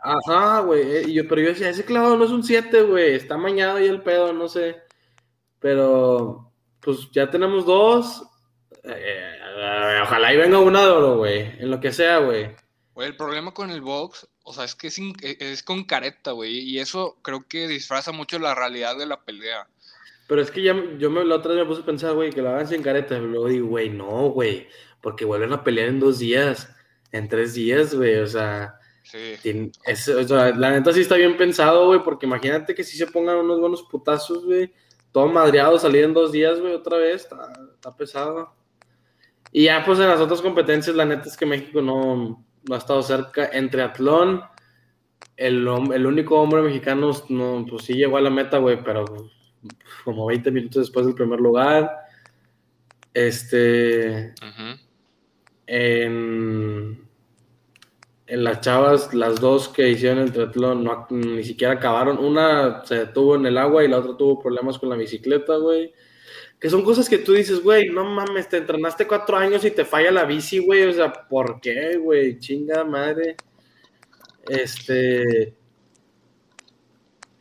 Ajá, güey, yo, pero yo decía, ese clavado no es un siete, güey, está mañado y el pedo, no sé. Pero, pues, ya tenemos dos. Eh, ojalá y venga una de oro, güey, en lo que sea, güey. Güey, el problema con el box... O sea, es que es, in- es con careta, güey. Y eso creo que disfraza mucho la realidad de la pelea. Pero es que ya yo me, la otra vez me puse a pensar, güey, que la hagan sin careta. Y luego digo, güey, no, güey. Porque vuelven a pelear en dos días. En tres días, güey. O sea, sí. Tiene, es, o sea, la neta sí está bien pensado, güey. Porque imagínate que si se pongan unos buenos putazos, güey. Todo madreado, salir en dos días, güey, otra vez. Está, está pesado. Y ya, pues, en las otras competencias, la neta es que México no... No ha estado cerca. En triatlón, el, el único hombre mexicano, no, pues sí llegó a la meta, güey, pero como veinte minutos después del primer lugar. Este. Uh-huh. En, en las chavas, las dos que hicieron el triatlón, no, ni siquiera acabaron. Una se detuvo en el agua y la otra tuvo problemas con la bicicleta, güey. Que son cosas que tú dices, güey, no mames, te entrenaste cuatro años y te falla la bici, güey, o sea, ¿por qué, güey? Chinga madre. Este,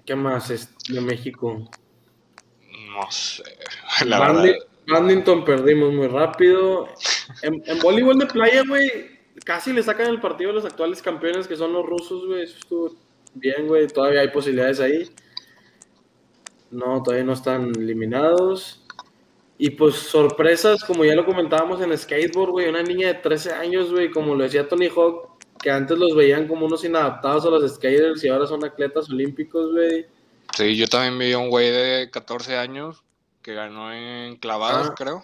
¿qué más es de México? No sé, la Band- verdad. Bandington perdimos muy rápido. En, en voleibol de playa, güey, casi le sacan el partido a los actuales campeones que son los rusos, güey, eso estuvo bien, güey, todavía hay posibilidades ahí. No, todavía no están eliminados. Y pues sorpresas, como ya lo comentábamos en skateboard, güey, una niña de trece años, güey, como lo decía Tony Hawk, que antes los veían como unos inadaptados a los skaters y ahora son atletas olímpicos, güey. Sí, yo también vi a un güey de catorce años que ganó en clavados, ah, creo.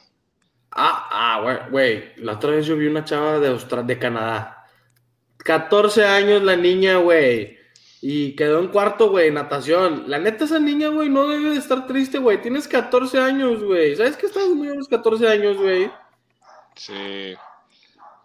Ah, ah, güey, la otra vez yo vi una chava de Austra- de Canadá. catorce años la niña, güey. Y quedó en cuarto, güey, natación. La neta, esa niña, güey, no debe de estar triste, güey. Tienes catorce años, güey. ¿Sabes qué estás muy a los catorce años, güey? Sí.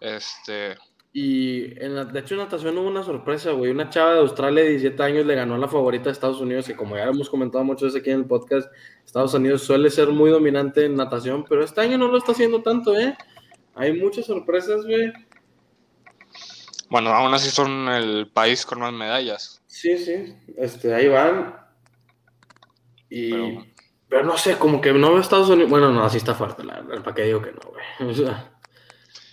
Este... Y, en la, de hecho, en natación hubo una sorpresa, güey. Una chava de Australia de diecisiete años le ganó a la favorita de Estados Unidos. Que como ya hemos comentado muchas veces aquí en el podcast, Estados Unidos suele ser muy dominante en natación. Pero este año no lo está haciendo tanto, ¿eh? Hay muchas sorpresas, güey. Bueno, aún así son el país con más medallas. Sí, sí, este, ahí van. Y... Pero... pero no sé, como que no veo Estados Unidos... Bueno, no, así está fuerte, la verdad. ¿Para qué digo que no, güey? O sea...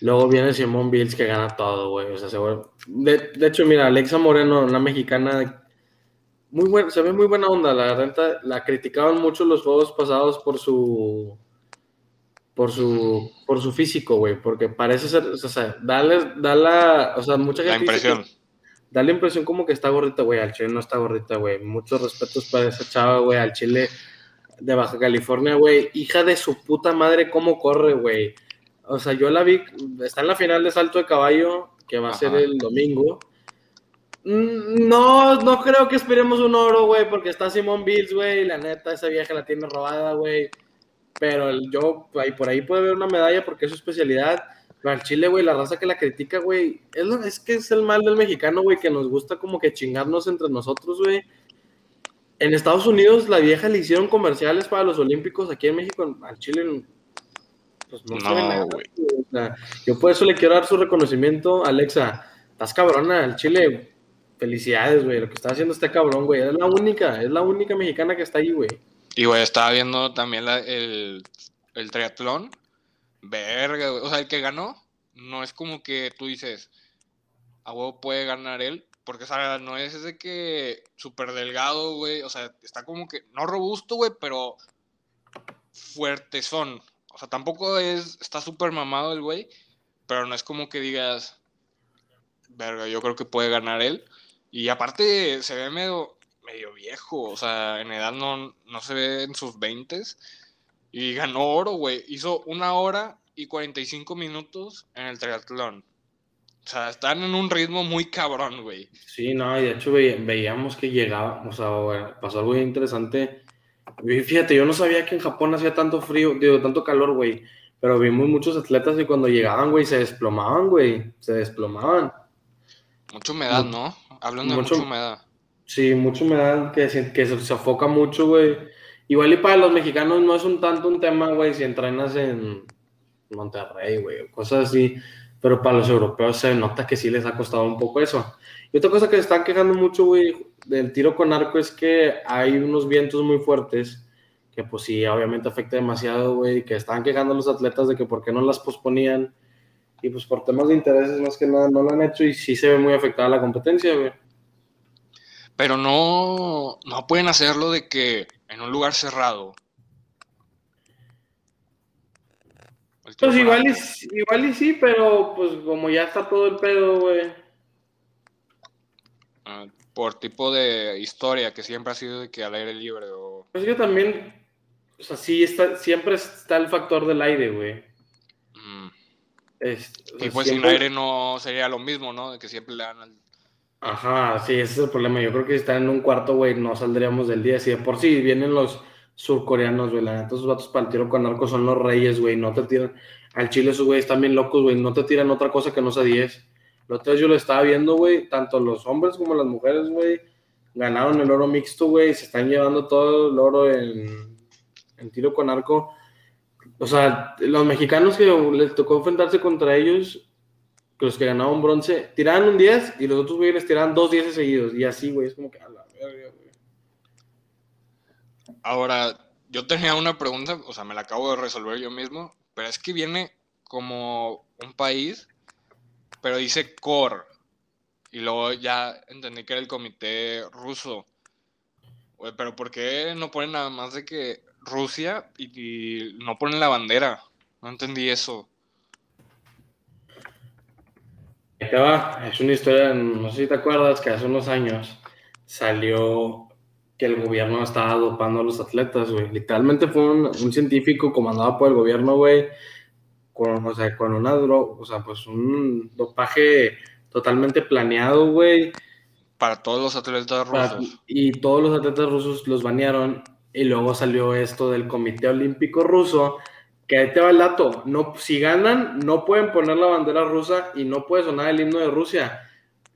Luego viene Simone Biles, que gana todo, güey. O sea, se vuelve... de, de hecho, mira, Alexa Moreno, una mexicana... Muy buena, se ve muy buena onda, la renta, la criticaban mucho los juegos pasados por su por su por su físico, güey, porque parece ser, o sea, dale, da la, o sea, mucha gente la impresión. Dice que, da la impresión como que está gordita, güey, al chile no está gordita, güey. Muchos respetos para esa chava, güey, al chile de Baja California, güey, hija de su puta madre, cómo corre, güey. O sea, yo la vi, está en la final de salto de caballo, que va a Ajá. ser el domingo. No, no creo que esperemos un oro, güey, porque está Simone Biles, güey, la neta, esa vieja la tiene robada, güey, pero el, yo, ahí, por ahí puede haber una medalla porque es su especialidad, pero al chile, güey, la raza que la critica, güey, es, es que es el mal del mexicano, güey, que nos gusta como que chingarnos entre nosotros, güey. En Estados Unidos la vieja le hicieron comerciales para los Olímpicos, aquí en México, al chile, pues no, no nada, güey. O sea, yo por eso le quiero dar su reconocimiento, Alexa, estás cabrona, al chile, felicidades, güey, lo que está haciendo este cabrón, güey, es la única, es la única mexicana que está ahí, güey. Y, güey, estaba viendo también la, el, el triatlón, verga, güey, o sea, el que ganó, no es como que tú dices, a huevo puede ganar él, porque, o sea, no es ese que súper delgado, güey, o sea, está como que, no robusto, güey, pero fuertezón, o sea, tampoco es, está súper mamado el güey, pero no es como que digas, verga, yo creo que puede ganar él. Y aparte se ve medio, medio viejo, o sea, en edad no, no se ve en sus veintes. Y ganó oro, güey. Hizo una hora y cuarenta y cinco minutos en el triatlón. O sea, están en un ritmo muy cabrón, güey. Sí, no, y de hecho ve, veíamos que llegaba, o sea, bueno, pasó algo interesante. Y fíjate, yo no sabía que en Japón hacía tanto frío, digo, tanto calor, güey. Pero vimos muchos atletas y cuando llegaban, güey, se desplomaban, güey. Se desplomaban. Mucha humedad, ¿no? Hablando mucho, de mucha humedad. Sí, mucha humedad, que se, que se sofoca mucho, güey. Igual y para los mexicanos no es un tanto un tema, güey, si entrenas en Monterrey, güey, cosas así. Pero para los europeos se nota que sí les ha costado un poco eso. Y otra cosa que se están quejando mucho, güey, del tiro con arco es que hay unos vientos muy fuertes que, pues sí, obviamente afecta demasiado, güey, que están quejando a los atletas de que por qué no las posponían. Y pues por temas de intereses más que nada no lo han hecho y sí se ve muy afectada la competencia, güey. Pero no, no pueden hacerlo de que en un lugar cerrado. Pues igual y, igual y sí, pero pues como ya está todo el pedo, güey. Ah, por tipo de historia que siempre ha sido de que al aire libre o... Pues que también, o sea, sí está, siempre está el factor del aire, güey. Mm. Es, o sea, y pues siempre... sin aire no sería lo mismo, ¿no? De que siempre le dan al... Ajá, sí, ese es el problema. Yo creo que si están en un cuarto, güey, no saldríamos del día. Si de por sí vienen los surcoreanos, güey, la neta, esos vatos para el tiro con arco son los reyes, güey, no te tiran... Al chile esos güeyes están bien locos, güey, no te tiran otra cosa que no sea diez. Lo otro yo lo estaba viendo, güey, tanto los hombres como las mujeres, güey, ganaron el oro mixto, güey, se están llevando todo el oro en, en tiro con arco. O sea, los mexicanos que les tocó enfrentarse contra ellos, que los que ganaban bronce, tiraban un diez y los otros güeyes les tiraban dos dieces seguidos. Y así, güey, es como que a la verga, güey. Ahora, yo tenía una pregunta, o sea, me la acabo de resolver yo mismo, pero es que viene como un país, pero dice C O R. Y luego ya entendí que era el comité ruso. Güey, pero ¿por qué no ponen nada más de que Rusia y, y no ponen la bandera? No entendí eso. Acaba, es una historia, no sé si te acuerdas, que hace unos años salió que el gobierno estaba dopando a los atletas, güey. Literalmente fue un, un científico comandado por el gobierno, güey, con, o sea, con una droga, o sea, pues un dopaje totalmente planeado, güey. Para todos los atletas rusos. Para, y todos los atletas rusos los banearon. Y luego salió esto del Comité Olímpico Ruso, que ahí te va el dato, no, si ganan no pueden poner la bandera rusa y no puede sonar el himno de Rusia.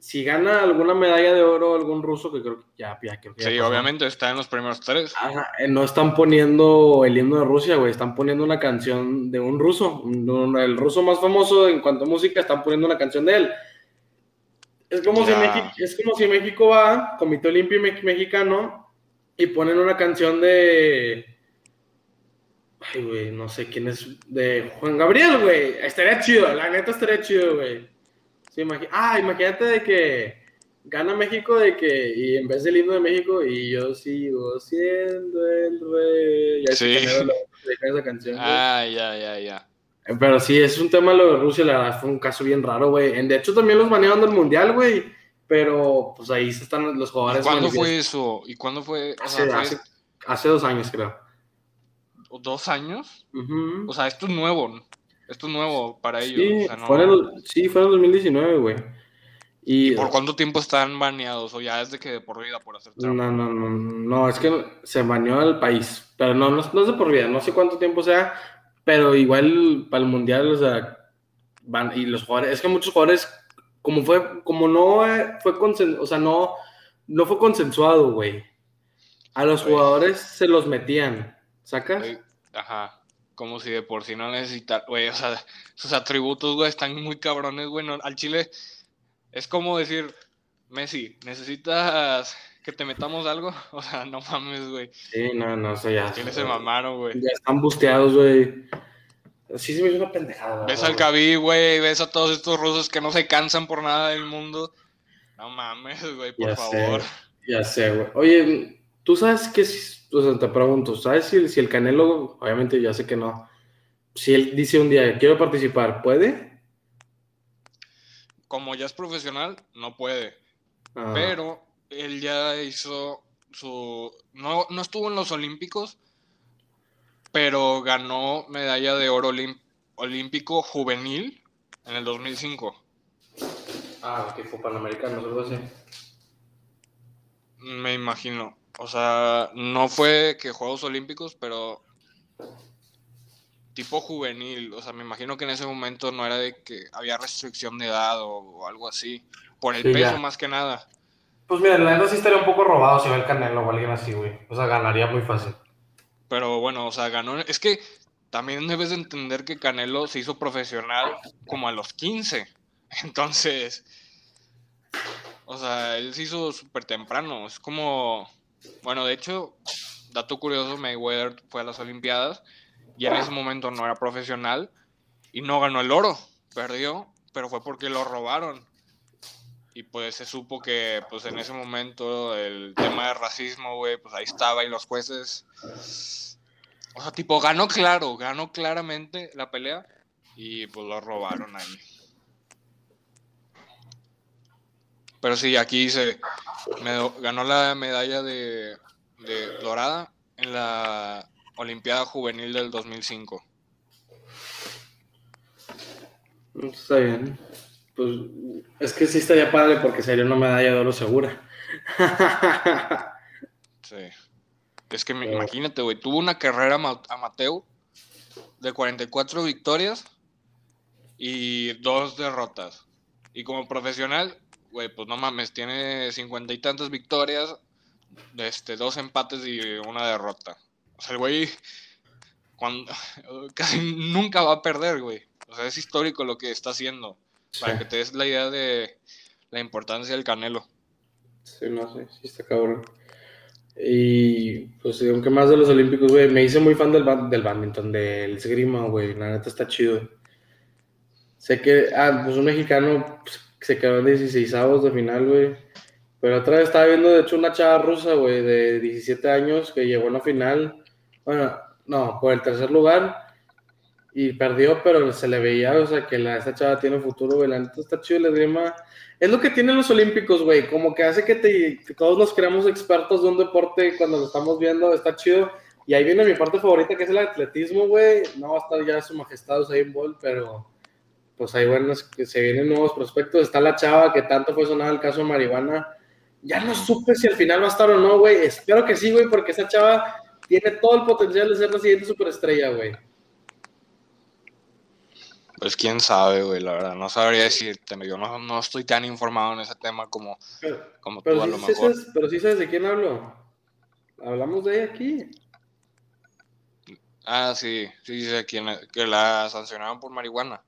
Si gana alguna medalla de oro algún ruso, que creo que ya... ya, creo que ya sí, pasó. Obviamente está en los primeros tres. Ajá, no están poniendo el himno de Rusia, güey, están poniendo una canción de un ruso, el ruso más famoso en cuanto a música, están poniendo una canción de él. Es como, si México, es como si México va, Comité Olímpico Mexicano, y ponen una canción de Ay, güey, no sé quién es. De Juan Gabriel, güey. Estaría chido, la neta estaría chido, güey. Sí, imagi- ah, imagínate de que gana México, de que, y en vez del himno de México, y yo sigo siendo el rey. Ya sí. La, esa canción, ah, güey. ya, ya, ya. Pero sí, es un tema lo de Rusia, la verdad, fue un caso bien raro, güey. De hecho, también los banearon del Mundial, güey. Pero, pues ahí están los jugadores. ¿Cuándo manifiesto. fue eso? ¿Y cuándo fue? O sea, hace, fue... Hace, hace dos años, creo. ¿Dos años? Uh-huh. O sea, esto es nuevo. Esto es nuevo para ellos. Sí, o sea, no... fue el, sí, fue en dos mil diecinueve, güey. Y, ¿Y por cuánto tiempo están baneados? ¿O ya es de que de por vida por hacer trampa? No, no, no, no, es que se baneó el país. Pero no, no, no es de por vida, no sé cuánto tiempo sea, pero igual para el Mundial, o sea, van, y los jugadores, es que muchos jugadores, como fue, como no fue consensuado, o sea, no, no fue consensuado, güey. A los Oye. jugadores se los metían, ¿sacas? Oye. Ajá. Como si de por sí no necesitar, güey, o sea, sus atributos, güey, están muy cabrones, güey, no, al chile es como decir, Messi, ¿necesitas que te metamos algo? O sea, no mames, güey. Sí, no, no, eso ya. Al chile se mamaron, güey. Ya están busteados, güey. Sí se me hizo una pendejada. Ves al Cabi, güey, ves a todos estos rusos que no se cansan por nada del mundo. No mames, güey, por ya favor. Sé, ya sé, güey. Oye, ¿tú sabes qué es? O sea, te pregunto, ¿sabes si, si el Canelo, obviamente ya sé que no, si él dice un día, quiero participar, ¿puede? Como ya es profesional, no puede. Ah. Pero él ya hizo su... No, no estuvo en los Olímpicos, pero ganó medalla de oro olim, olímpico juvenil en el dos mil cinco. Ah, que fue Panamericano, algo así. Me imagino. O sea, no fue que Juegos Olímpicos, pero tipo juvenil. O sea, me imagino que en ese momento no era de que había restricción de edad o, o algo así. Por el sí, peso, ya. más que nada. Pues mira, la verdad sí estaría un poco robado si va el Canelo o alguien así, güey. O sea, ganaría muy fácil. Pero bueno, o sea, ganó... Es que también debes entender que Canelo se hizo profesional como a los quince. Entonces, o sea, él se hizo súper temprano. Es como... Bueno, de hecho, dato curioso, Mayweather fue a las Olimpiadas y en ese momento no era profesional y no ganó el oro, perdió, pero fue porque lo robaron. Y pues se supo que pues en ese momento el tema de racismo, güey, pues ahí estaba y los jueces... O sea, tipo, ganó claro, ganó claramente la pelea y pues lo robaron ahí. Pero sí, aquí se me ganó la medalla de, de dorada en la Olimpiada Juvenil del dos mil cinco. Está bien. Pues es que sí estaría padre porque sería una medalla de oro segura. Sí. Es que Pero... imagínate, güey, tuvo una carrera amateur de cuarenta y cuatro victorias y dos derrotas. Y como profesional... Güey, pues no mames, tiene cincuenta y tantas victorias, este, dos empates y una derrota. O sea, el güey cuando, casi nunca va a perder, güey. O sea, es histórico lo que está haciendo. Sí. Para que te des la idea de la importancia del Canelo. Sí, no sé, sí, sí está cabrón. Y pues, aunque más de los Olímpicos, güey, me hice muy fan del, del badminton, del esgrima, güey. La neta está chido. Sé que, ah, pues un mexicano... Pues, se quedó en dieciseisavos de final, güey. Pero otra vez estaba viendo, de hecho, una chava rusa, güey, de diecisiete años que llegó a la final. Bueno, no, por el tercer lugar. Y perdió, pero se le veía, o sea, que la, esa chava tiene futuro, güey. La neta está chido el esgrima. Es lo que tienen los Olímpicos, güey. Como que hace que, te, que todos nos creamos expertos de un deporte cuando lo estamos viendo. Está chido. Y ahí viene mi parte favorita, que es el atletismo, güey. No va a estar ya su majestad Usain Bolt, pero... pues ahí, bueno, es que se vienen nuevos prospectos. Está la chava que tanto fue sonada el caso de marihuana. Ya no supe si al final va a estar o no, güey. Espero que sí, güey, porque esa chava tiene todo el potencial de ser la siguiente superestrella, güey. Pues quién sabe, güey, la verdad. No sabría decirte. Yo no, no estoy tan informado en ese tema como, pero, como pero tú, sí, a lo mejor. Sabes, pero sí sabes de quién hablo. Hablamos de ella aquí. Ah, sí. Sí, sí, que la sancionaron por marihuana.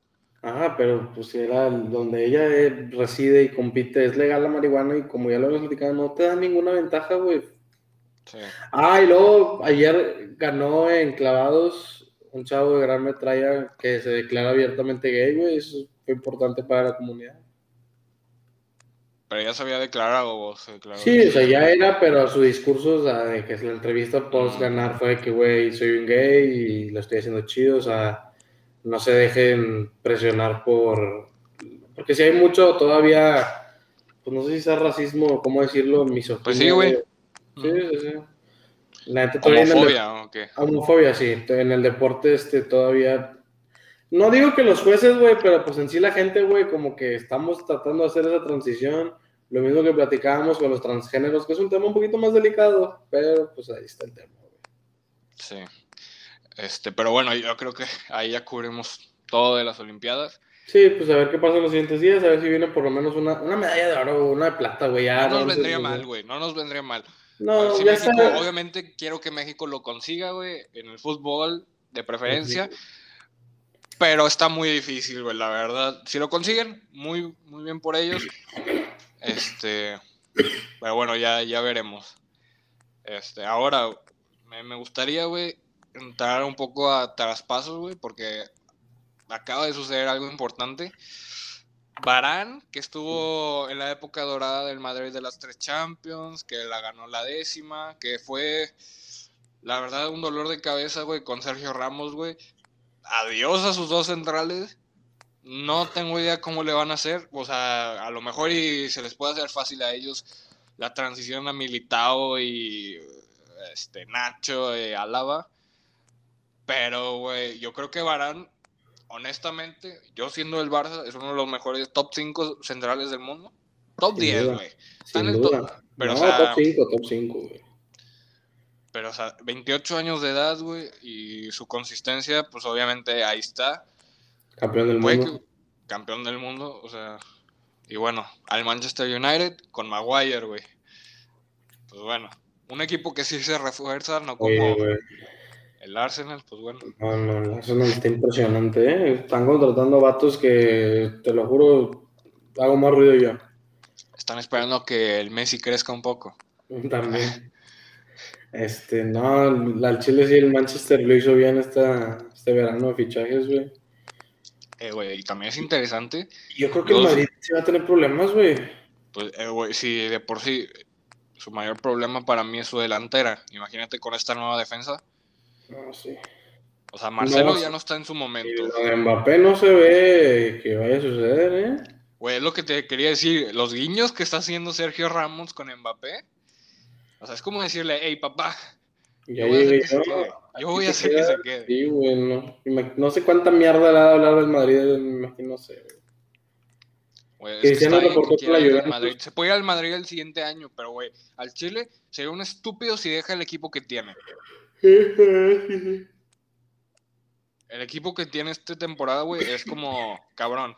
Ajá, pero pues era donde ella reside y compite, es legal la marihuana y como ya lo hemos platicado, no te da ninguna ventaja, güey. Sí. Ah, y luego ayer ganó en clavados un chavo de gran metralla que se declara abiertamente gay, güey. Eso fue importante para la comunidad. Pero ya se había declarado, o se declaró. Sí, o sea, ya era, pero su discurso, o sea, de que la entrevista post ganar fue que, güey, soy un gay y lo estoy haciendo chido, o sea, no se dejen presionar por... Porque si hay mucho todavía, pues no sé si es racismo, cómo decirlo, misoginia. Pues sí, güey. Sí, sí, sí. La gente todavía... ¿Homofobia o qué? Homofobia, sí. En el deporte este todavía... No digo que los jueces, güey, pero pues en sí la gente, güey, como que estamos tratando de hacer esa transición. Lo mismo que platicábamos con los transgéneros, que es un tema un poquito más delicado, pero pues ahí está el tema, güey. Sí. Este, pero bueno, yo creo que ahí ya cubrimos todo de las Olimpiadas. Sí, pues a ver qué pasa en los siguientes días, a ver si viene por lo menos una, una medalla de oro o una de plata, güey. No nos vendría mal, güey, no nos vendría mal. No, ya está. Obviamente quiero que México lo consiga, güey, en el fútbol, de preferencia. Sí. Pero está muy difícil, güey, la verdad. Si lo consiguen, muy, muy bien por ellos. Este, pero bueno, ya, ya veremos. Este, ahora, me, me gustaría, güey, entrar un poco a traspasos, güey, porque acaba de suceder algo importante. Varane, que estuvo en la época dorada del Madrid de las tres Champions, que la ganó la décima, que fue, la verdad, un dolor de cabeza, güey, con Sergio Ramos, güey. Adiós a sus dos centrales. No tengo idea cómo le van a hacer. O sea, a lo mejor y se les puede hacer fácil a ellos la transición a Militao y este Nacho y Alaba. Pero, güey, yo creo que Varane, honestamente, yo siendo del Barça, es uno de los mejores top cinco centrales del mundo. Top diez, güey. Están en el top. Pero, no, o sea, top cinco, top cinco, güey. Pero, o sea, veintiocho años de edad, güey, y su consistencia, pues obviamente ahí está. Campeón del Puede mundo. Que, campeón del mundo, o sea. Y bueno, al Manchester United con Maguire, güey. Pues bueno, un equipo que sí se refuerza, no como Oye, el Arsenal, pues bueno. No, no, el Arsenal está impresionante, ¿eh? Están contratando vatos que, te lo juro, hago más ruido yo. Están esperando que el Messi crezca un poco. También. Este, no, al Chile sí, el Manchester lo hizo bien esta, este verano de fichajes, güey. Eh, güey, y también es interesante. Yo creo que Los... el Madrid sí va a tener problemas, güey. Pues, eh, güey, sí, de por sí, su mayor problema para mí es su delantera. Imagínate con esta nueva defensa. No, sí. O sea, Marcelo no, ya no está en su momento. Y Mbappé no se ve que vaya a suceder, ¿eh? Güey, es lo que te quería decir. Los guiños que está haciendo Sergio Ramos con Mbappé. O sea, es como decirle, hey, papá, yo voy a hacer que se quede. Yo voy a hacer que se quede. Sí, güey, no. No sé cuánta mierda le ha dado hablar del Madrid, me imagino, no sé, güey. Cristiano reportó que la ayuda. Se puede ir al Madrid el siguiente año, pero, güey, al Chile sería un estúpido si deja el equipo que tiene. El equipo que tiene esta temporada, güey, es como, cabrón,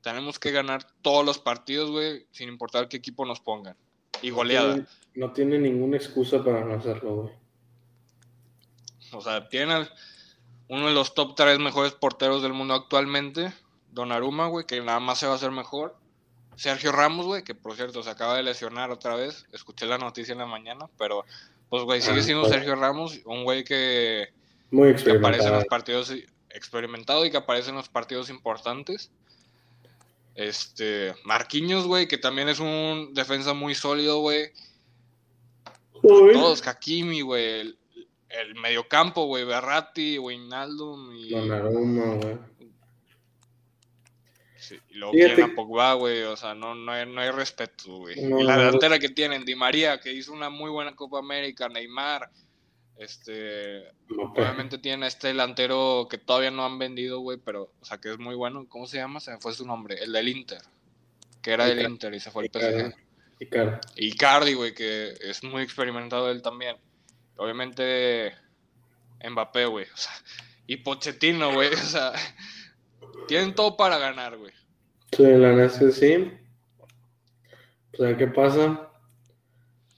tenemos que ganar todos los partidos, güey, sin importar qué equipo nos pongan. Y goleada. No, no tiene ninguna excusa para no hacerlo, güey. O sea, tiene uno de los top tres mejores porteros del mundo actualmente, Donnarumma, güey, que nada más se va a hacer mejor. Sergio Ramos, güey, que por cierto se acaba de lesionar otra vez. Escuché la noticia en la mañana, pero pues, güey, sigue siendo ah, pues, Sergio Ramos, un güey que, muy que aparece en los partidos experimentado y que aparece en los partidos importantes. Este, Marquinhos, güey, que también es un defensa muy sólido, güey. Todos, Hakimi, güey. El, el mediocampo, güey. Berratti, Wijnaldum y Donnarumma, güey. Sí, y luego tienen a Pogba, güey. O sea, no, no, hay, no hay respeto, güey. No, y la delantera no, que tienen, Di María, que hizo una muy buena Copa América, Neymar. Este, okay. Obviamente tienen a este delantero que todavía no han vendido, güey, pero, o sea, que es muy bueno. ¿Cómo se llama? Se me fue su nombre. El del Inter, que era del Inter y se fue al P S G. Icardi. Icardi, güey, que es muy experimentado él también. Obviamente, Mbappé, güey, o sea, y Pochettino, güey, o sea, tienen todo para ganar, güey. Sí, la verdad sí. O sea, ¿qué pasa?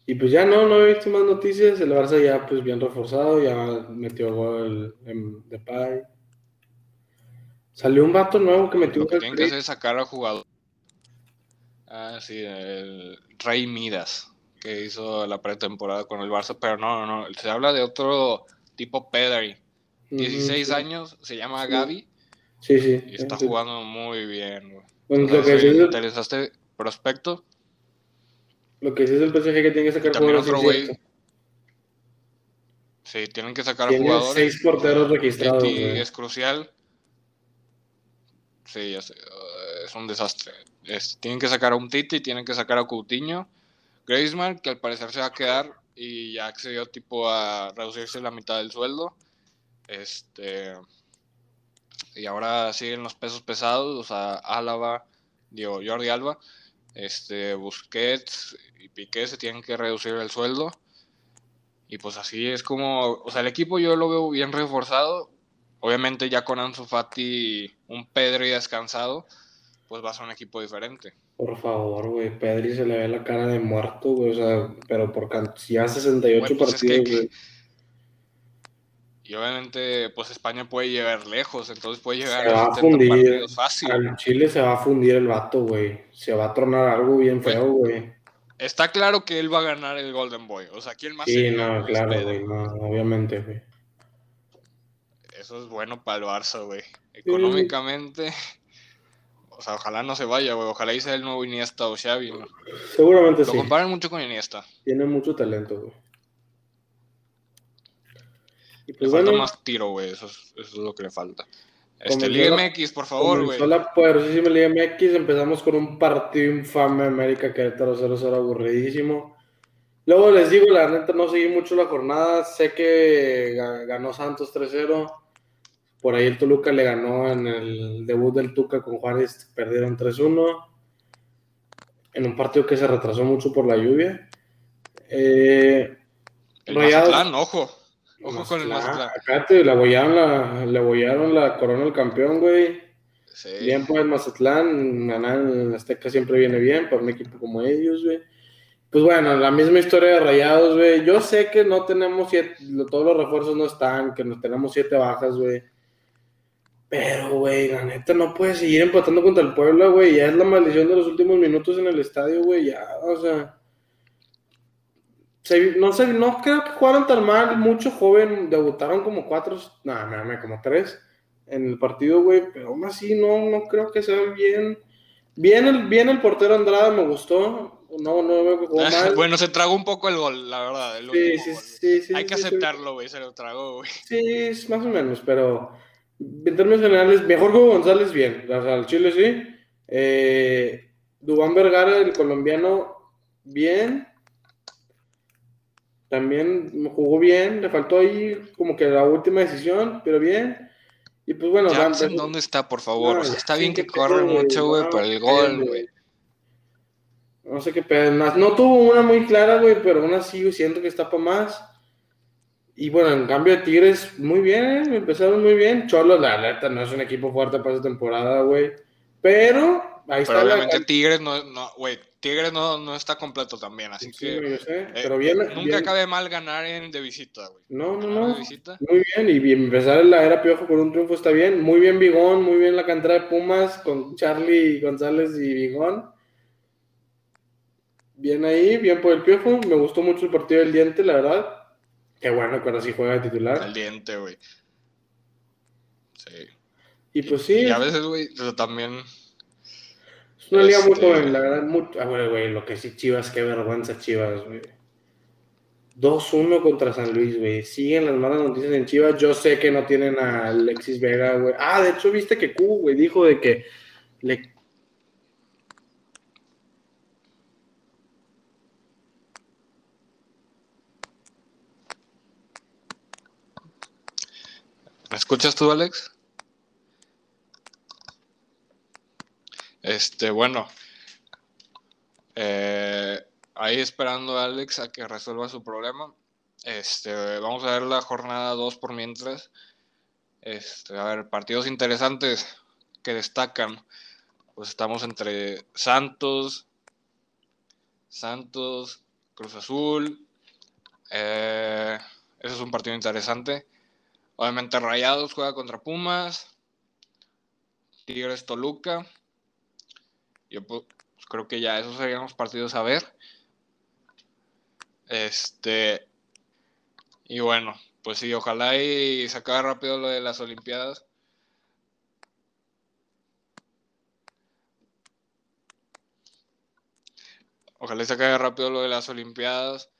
Y pues ya no, no he visto más noticias. El Barça ya pues bien reforzado, ya metió gol en Depay. Salió un vato nuevo que metió un gol. Tienen que hacer sacar al jugador. Ah, sí, el Rey Midas. que hizo la pretemporada con el Barça, pero no, no, se habla de otro tipo Pedri. dieciséis uh-huh. años, se llama Gavi. Sí, sí. Y está sí. jugando muy bien, güey. Bueno, entonces, lo que si interesaste prospecto. Lo que sí es el personaje que tiene que sacar también jugadores. Otro güey. Sí, tienen que sacar tiene jugadores. Tiene seis porteros registrados. Es crucial. Sí, ya sé. Es un desastre. Es, tienen que sacar a un Titi, tienen que sacar a Coutinho. Griezmann, que al parecer se va a quedar y ya accedió tipo a reducirse la mitad del sueldo. Este... Y ahora siguen los pesos pesados, o sea, Álava, digo, Jordi Alba, este, Busquets y Piqué se tienen que reducir el sueldo. Y pues así es como, o sea, el equipo yo lo veo bien reforzado. Obviamente ya con Ansu Fati, un Pedri descansado, pues va a ser un equipo diferente. Por favor, güey, Pedri se le ve la cara de muerto, güey, o sea, pero por cantidad sesenta y ocho bueno, pues partidos, güey. Es que, y obviamente, pues España puede llegar lejos, entonces puede llegar a setenta partidos fácil. Al Chile se va a fundir el vato, güey. Se va a tronar algo bien feo, güey. Está claro que él va a ganar el Golden Boy. O sea, ¿quién más? Sí, no, claro, güey. No, obviamente, güey. Eso es bueno para el Barça, güey. Económicamente, sí. O sea, ojalá no se vaya, güey. Ojalá hice el nuevo Iniesta o Xavi, ¿no? Seguramente sí. Lo comparan mucho con Iniesta. Tiene mucho talento, güey. Y pues le bueno, falta más tiro, güey, eso, es, eso es lo que le falta. Este, Liga M X, por favor, güey. La poderosísima Liga M X, empezamos con un partido infame América Querétaro cero cero, aburridísimo. Luego les digo, la neta, no seguí mucho la jornada, sé que ganó Santos tres cero, por ahí el Toluca le ganó en el debut del Tuca con Juárez, perdieron tres uno, en un partido que se retrasó mucho por la lluvia. Eh, el Rayados, Mazatlán, ojo. Ojo con el Mazatlán. Acá te le abollaron la, le abollaron la corona al campeón, güey. Sí. Bien por el Mazatlán. Ganar en Azteca siempre viene bien para un equipo como ellos, güey. Pues bueno, la misma historia de Rayados, güey. Yo sé que no tenemos siete, todos los refuerzos no están, que nos tenemos siete bajas, güey. Pero, güey, la neta no puede seguir empatando contra el Puebla, güey. Ya es la maldición de los últimos minutos en el estadio, güey. Ya, o sea... No sé, no creo que jugaron tan mal, mucho joven, debutaron como cuatro, no, no, no, como tres en el partido, güey, pero aún así no, no creo que sea bien, bien el, bien el portero Andrada me gustó, no, no veo que jugó mal. Bueno, se tragó un poco el gol, la verdad, el sí, último sí, gol. Sí, sí, hay sí, que sí, aceptarlo, güey, sí. Se lo tragó, güey. Sí, es más o menos, pero en términos generales, mejor que González, bien, o sea, el Chile sí, eh, Dubán Vergara, el colombiano, bien. También jugó bien, le faltó ahí como que la última decisión, pero bien. Y pues bueno, Jackson, Van, ¿dónde está, por favor? No, o sea, está bien que corre mucho, güey, no, por el gol, güey. No sé qué pedo. No tuvo una muy clara, güey, pero aún así siento que está para más. Y bueno, en cambio de Tigres, muy bien, ¿eh? Empezaron muy bien. Cholos, la neta, no es un equipo fuerte para esa temporada, güey. Pero ahí pero está. Obviamente la... Tigres no, no, güey. Tigres no, no está completo también, así sí, que yo sé, pero eh, bien, nunca bien. Cabe mal ganar en de visita, güey. No, no, ganar no, de visita. Muy bien, y empezar la era Piojo con un triunfo está bien, muy bien Bigón, muy bien la cantera de Pumas con Charly González y Bigón. Bien ahí, bien por el Piojo, me gustó mucho el partido del Diente, la verdad. Qué bueno que ahora sí juega de titular. El Diente, güey. Sí. Y pues sí. Y a veces, güey, pero también... No liga este... muy joven, la verdad, mucho. Ah, güey, güey, lo que sí, Chivas, qué vergüenza, Chivas, güey. dos uno contra San Luis, güey. Siguen las malas noticias en Chivas. Yo sé que no tienen a Alexis Vega, güey. Ah, de hecho, viste que Q, güey, dijo de que le... ¿Me escuchas tú, Alex? Este, bueno, eh, ahí esperando a Alex a que resuelva su problema. Este, vamos a ver la jornada dos por mientras. Este, a ver, partidos interesantes que destacan. Pues estamos entre Santos, Santos, Cruz Azul. Eh, ese es un partido interesante. Obviamente Rayados juega contra Pumas. Tigres, Toluca. Yo pues, creo que ya esos serían los partidos a ver. Este, y bueno, pues sí, ojalá y se acabe rápido lo de las Olimpiadas. Ojalá y se acabe rápido lo de las Olimpiadas.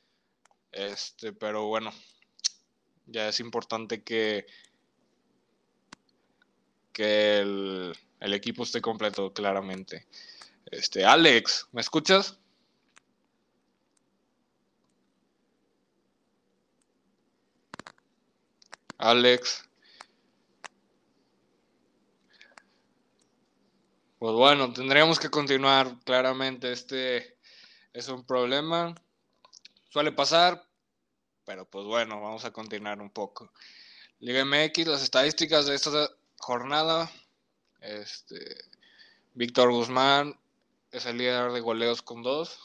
Este, pero bueno, ya es importante que, que el, el equipo esté completo, claramente. Este, Alex, ¿me escuchas? Alex. Pues bueno, tendríamos que continuar, claramente. Este es un problema. Suele pasar, pero pues bueno, vamos a continuar un poco. Liga M X, las estadísticas de esta jornada. Este, Víctor Guzmán es el líder de goleos con dos.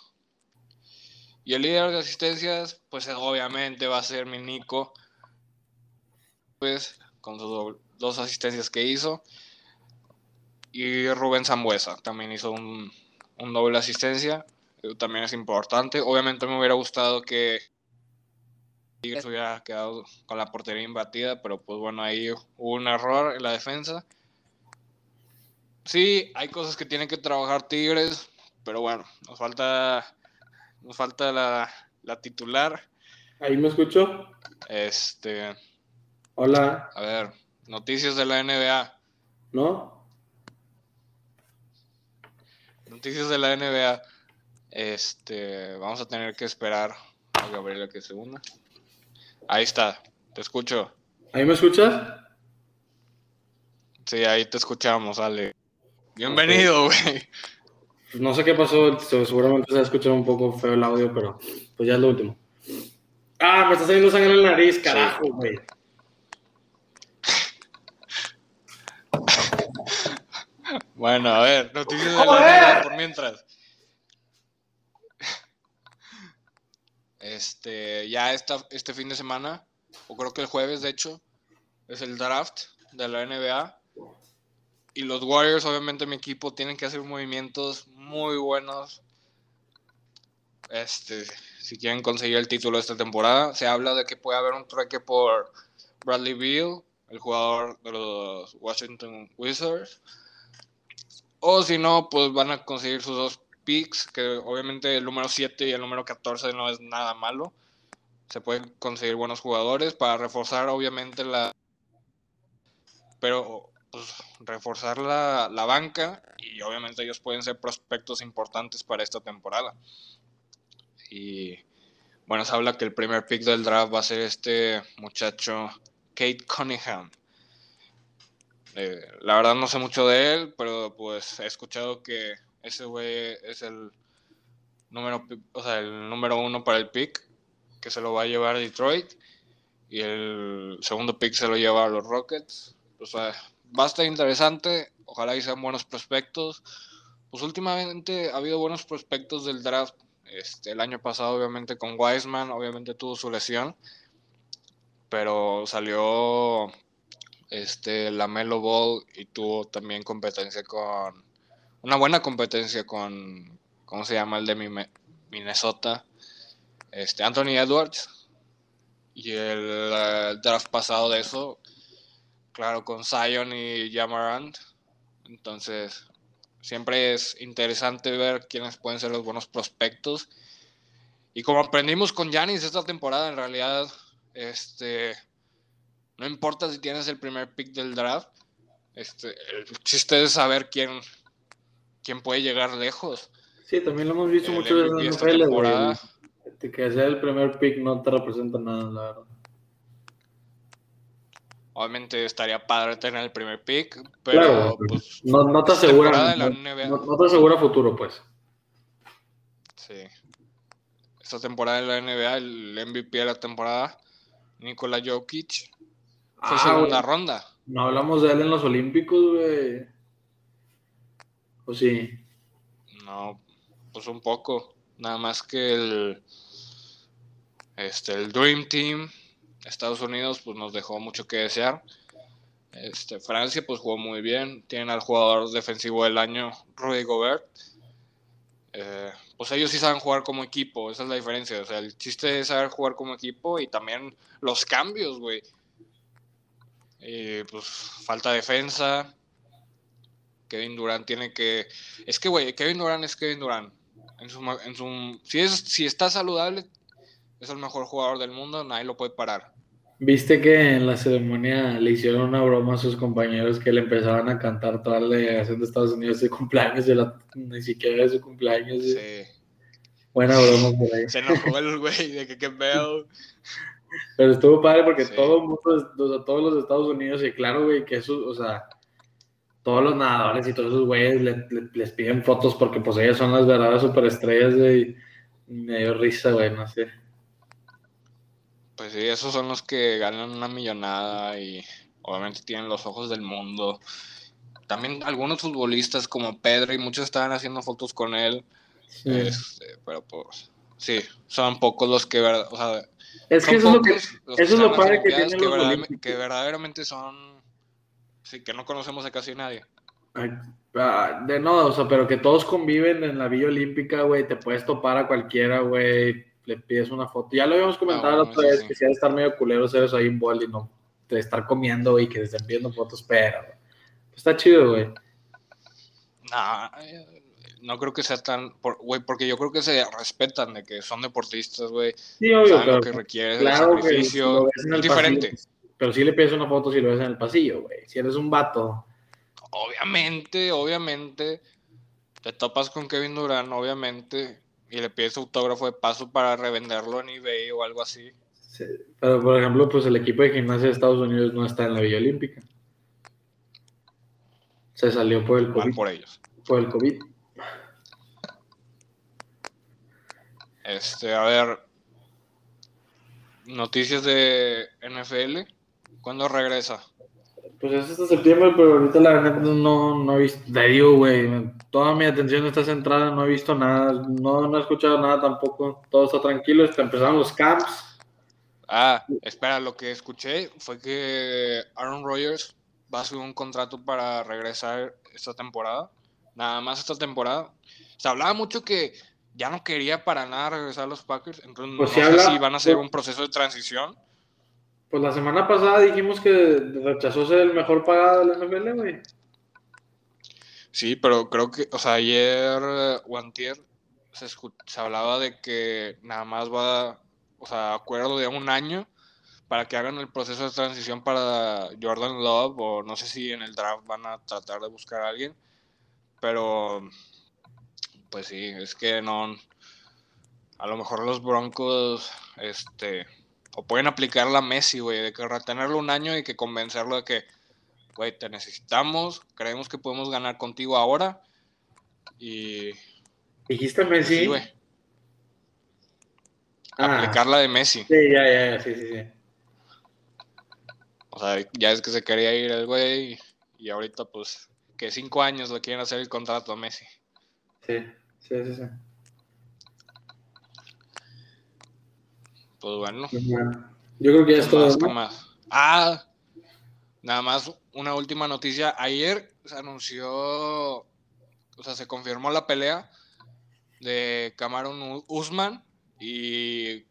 Y el líder de asistencias, pues obviamente va a ser mi Nico, con sus dos asistencias que hizo, y Rubén Sambueza también hizo un, un doble asistencia. También es importante. Obviamente me hubiera gustado que Tigres hubiera quedado con la portería imbatida, pero pues bueno, ahí hubo un error en la defensa. Sí, hay cosas que tienen que trabajar Tigres, pero bueno, nos falta nos falta la, la titular. ¿Ahí me escucho? Este... Hola. A ver, noticias de la N B A. ¿No? Noticias de la N B A. Este, vamos a tener que esperar a Gabriela que se una. Ahí está, te escucho. ¿Ahí me escuchas? Sí, ahí te escuchamos, Ale. Bienvenido, güey. Okay. No sé qué pasó, seguramente se ha escuchado un poco feo el audio, pero pues ya es lo último. Ah, me está saliendo sangre en la nariz, carajo, güey. Sí. Bueno, a ver, noticias de la N B A por mientras. Este, ya esta, este fin de semana, o creo que el jueves, de hecho, es el draft de la N B A. Y los Warriors, obviamente, mi equipo, tienen que hacer movimientos muy buenos. Este, si quieren conseguir el título de esta temporada, se habla de que puede haber un trueque por Bradley Beal, el jugador de los Washington Wizards. O si no, pues van a conseguir sus dos picks, que obviamente el número siete y el número catorce no es nada malo. Se pueden conseguir buenos jugadores para reforzar, obviamente, la... Pero, pues, reforzar la, la banca, y obviamente ellos pueden ser prospectos importantes para esta temporada. Y, bueno, se habla que el primer pick del draft va a ser este muchacho, Kate Cunningham. Eh, la verdad no sé mucho de él, pero pues he escuchado que ese güey es el número, o sea, el número uno para el pick, que se lo va a llevar a Detroit, y el segundo pick se lo lleva a los Rockets. O sea, va a estar interesante, ojalá y sean buenos prospectos. Pues últimamente ha habido buenos prospectos del draft. Este, el año pasado obviamente con Wiseman, obviamente tuvo su lesión, pero salió... Este, la Melo Ball, y tuvo también competencia con, una buena competencia con, ¿cómo se llama? El de Minnesota, este, Anthony Edwards, y el, el draft pasado de eso, claro, con Zion y Ja Morant. Entonces, siempre es interesante ver quiénes pueden ser los buenos prospectos, y como aprendimos con Giannis esta temporada, en realidad, este... No importa si tienes el primer pick del draft, este, el chiste es saber quién, quién puede llegar lejos. Sí, también lo hemos visto el mucho en esta temporada. El, que sea el primer pick no te representa nada, la verdad. Obviamente estaría padre tener el primer pick, pero claro, pues, no, no te asegura no, no te asegura futuro, pues. Sí. Esta temporada de la N B A, el M V P de la temporada, Nikola Jokic. Fue ah, segunda wey. ronda. No hablamos de él en los Olímpicos, güey. ¿O sí? No, pues un poco. Nada más que el... Este, el Dream Team Estados Unidos, pues nos dejó mucho que desear. Este, Francia, pues jugó muy bien. Tienen al jugador defensivo del año, Rudy Gobert. Eh, pues ellos sí saben jugar como equipo, esa es la diferencia, o sea, el chiste es saber jugar como equipo y también los cambios, güey. Eh, pues falta defensa, Kevin Durant tiene que, es que güey, Kevin Durant es Kevin Durant, en su, en su... Si, es, si está saludable, es el mejor jugador del mundo, nadie lo puede parar. ¿Viste que en la ceremonia le hicieron una broma a sus compañeros que le empezaban a cantar toda la delegación de Estados Unidos de cumpleaños, de la, ni siquiera de su cumpleaños? Sí. Y... buena broma por ahí. Se enojó el güey, de que qué pedo. Pero estuvo padre porque sí. todo mundo, o sea, todos los Estados Unidos, y claro, güey, que eso, o sea, todos los nadadores y todos esos güeyes le, le, les piden fotos porque pues ellas son las verdaderas superestrellas, güey. Me dio risa, güey, no sé. Pues sí, esos son los que ganan una millonada y obviamente tienen los ojos del mundo. También algunos futbolistas como Pedro y muchos estaban haciendo fotos con él. Sí. Este, pero pues sí, son pocos los que, o sea, es que eso es lo que, eso que es lo padre que tienen que, los verdad, que verdaderamente son, sí, que no conocemos a casi nadie. Ay, ah, de no, o sea, pero que todos conviven en la Villa Olímpica, güey, te puedes topar a cualquiera, güey. Le pides una foto. Ya lo habíamos comentado ah, bueno, otra vez, sí. que si ha de estar medio culero ser eso ahí en bol y no te estar comiendo y que te estén pidiendo fotos, pero pues está chido, güey. Nah, no creo que sea tan, güey, por, porque yo creo que se respetan de que son deportistas, güey. Sí, obvio, saben pero, lo que requiere claro el sacrificio. Que lo ves en el es diferente. Pasillo, pero sí le pides una foto si lo ves en el pasillo, güey. Si eres un vato. Obviamente, obviamente. Te topas con Kevin Durant, obviamente. Y le pides autógrafo de paso para revenderlo en eBay o algo así. Sí, pero, por ejemplo, pues el equipo de gimnasia de Estados Unidos no está en la Villa Olímpica. Se salió por el COVID. Mal por ellos. Por el COVID. Este, a ver. Noticias de N F L. ¿Cuándo regresa? Pues es hasta septiembre, pero ahorita la verdad no, no he visto, te digo, güey, toda mi atención está centrada, no he visto nada, no, no he escuchado nada tampoco, todo está tranquilo, hasta empezaron los camps. Ah, espera, lo que escuché fue que Aaron Rodgers va a subir un contrato para regresar esta temporada, nada más esta temporada. Se hablaba mucho que ya no quería para nada regresar a los Packers, entonces pues no, si no habla, sé si van a hacer pues... un proceso de transición. Pues la semana pasada dijimos que rechazó ser el mejor pagado del N F L, güey. Sí, pero creo que, o sea, ayer o antier se, escuch- se hablaba de que nada más va, o sea, acuerdo de un año para que hagan el proceso de transición para Jordan Love, o no sé si en el draft van a tratar de buscar a alguien, pero pues sí, es que no, a lo mejor los Broncos, este... o pueden aplicarla a Messi, güey, de que retenerlo un año y que convencerlo de que, güey, te necesitamos, creemos que podemos ganar contigo ahora. Y. ¿Dijiste Messi? Sí, güey. Ah. Aplicarla de Messi. Sí, ya, ya, ya, sí, sí, sí. O sea, ya es que se quería ir el güey y ahorita, pues, que cinco años le quieren hacer el contrato a Messi. Sí, sí, sí, sí. Pues bueno. Yo creo que ya es todo, ¿no? Más. Ah, nada más una última noticia. Ayer se anunció, o sea, se confirmó la pelea de Kamaru Usman y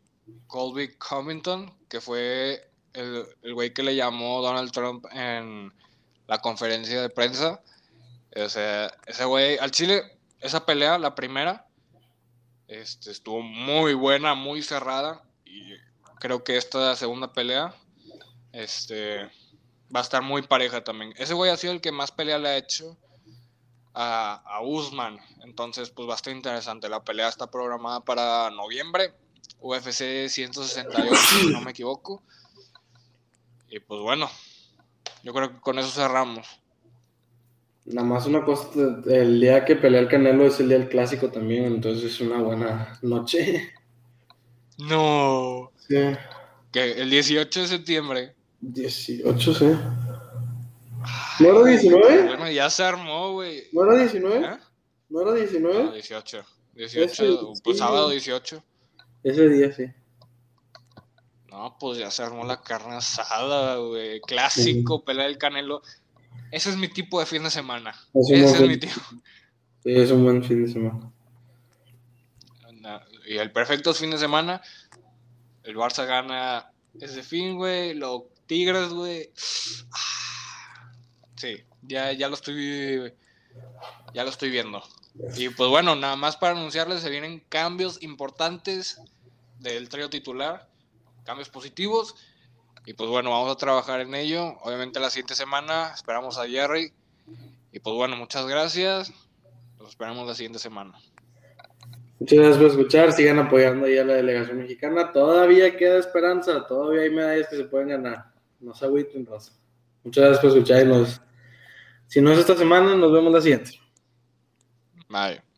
Colby Covington, que fue el, el güey que le llamó Donald Trump en la conferencia de prensa. O sea, ese güey, al chile, esa pelea, la primera, este, estuvo muy buena, muy cerrada. Y creo que esta segunda pelea este, va a estar muy pareja también. Ese güey ha sido el que más pelea le ha hecho a, a Usman. Entonces, pues va a estar interesante. La pelea está programada para noviembre. U F C ciento sesenta y ocho, si no me equivoco. Y pues bueno, yo creo que con eso cerramos. Nada más una cosa, el día que pelea el Canelo es el día del clásico también. Entonces es una buena noche. No. Sí. ¿Qué? ¿El dieciocho de septiembre? dieciocho, sí. ¿No era diecinueve? Bueno, ya se armó, güey. ¿No era diecinueve? ¿Eh? ¿No era diecinueve? No, dieciocho. dieciocho, pues sábado dieciocho. Ese día, sí. No, pues ya se armó la carne asada, güey. Clásico, sí. Pelea del Canelo. Ese es mi tipo de fin de semana. Es Ese es mi tipo. Sí, es un buen fin de semana. y el perfecto es fin de semana. El Barça gana ese fin, güey. Los Tigres, güey. Sí, ya, ya lo estoy ya lo estoy viendo. Y pues bueno, nada más para anunciarles, se vienen cambios importantes del trío titular, cambios positivos. Y pues bueno, vamos a trabajar en ello. Obviamente la siguiente semana esperamos a Jerry. Y pues bueno, muchas gracias. Los esperamos la siguiente semana. Muchas gracias por escuchar. Sigan apoyando ya a la delegación mexicana. Todavía queda esperanza. Todavía hay medallas que se pueden ganar. No se agüiten, Rosa. Muchas gracias por escuchar. Y nos... si no es esta semana, nos vemos la siguiente. Bye.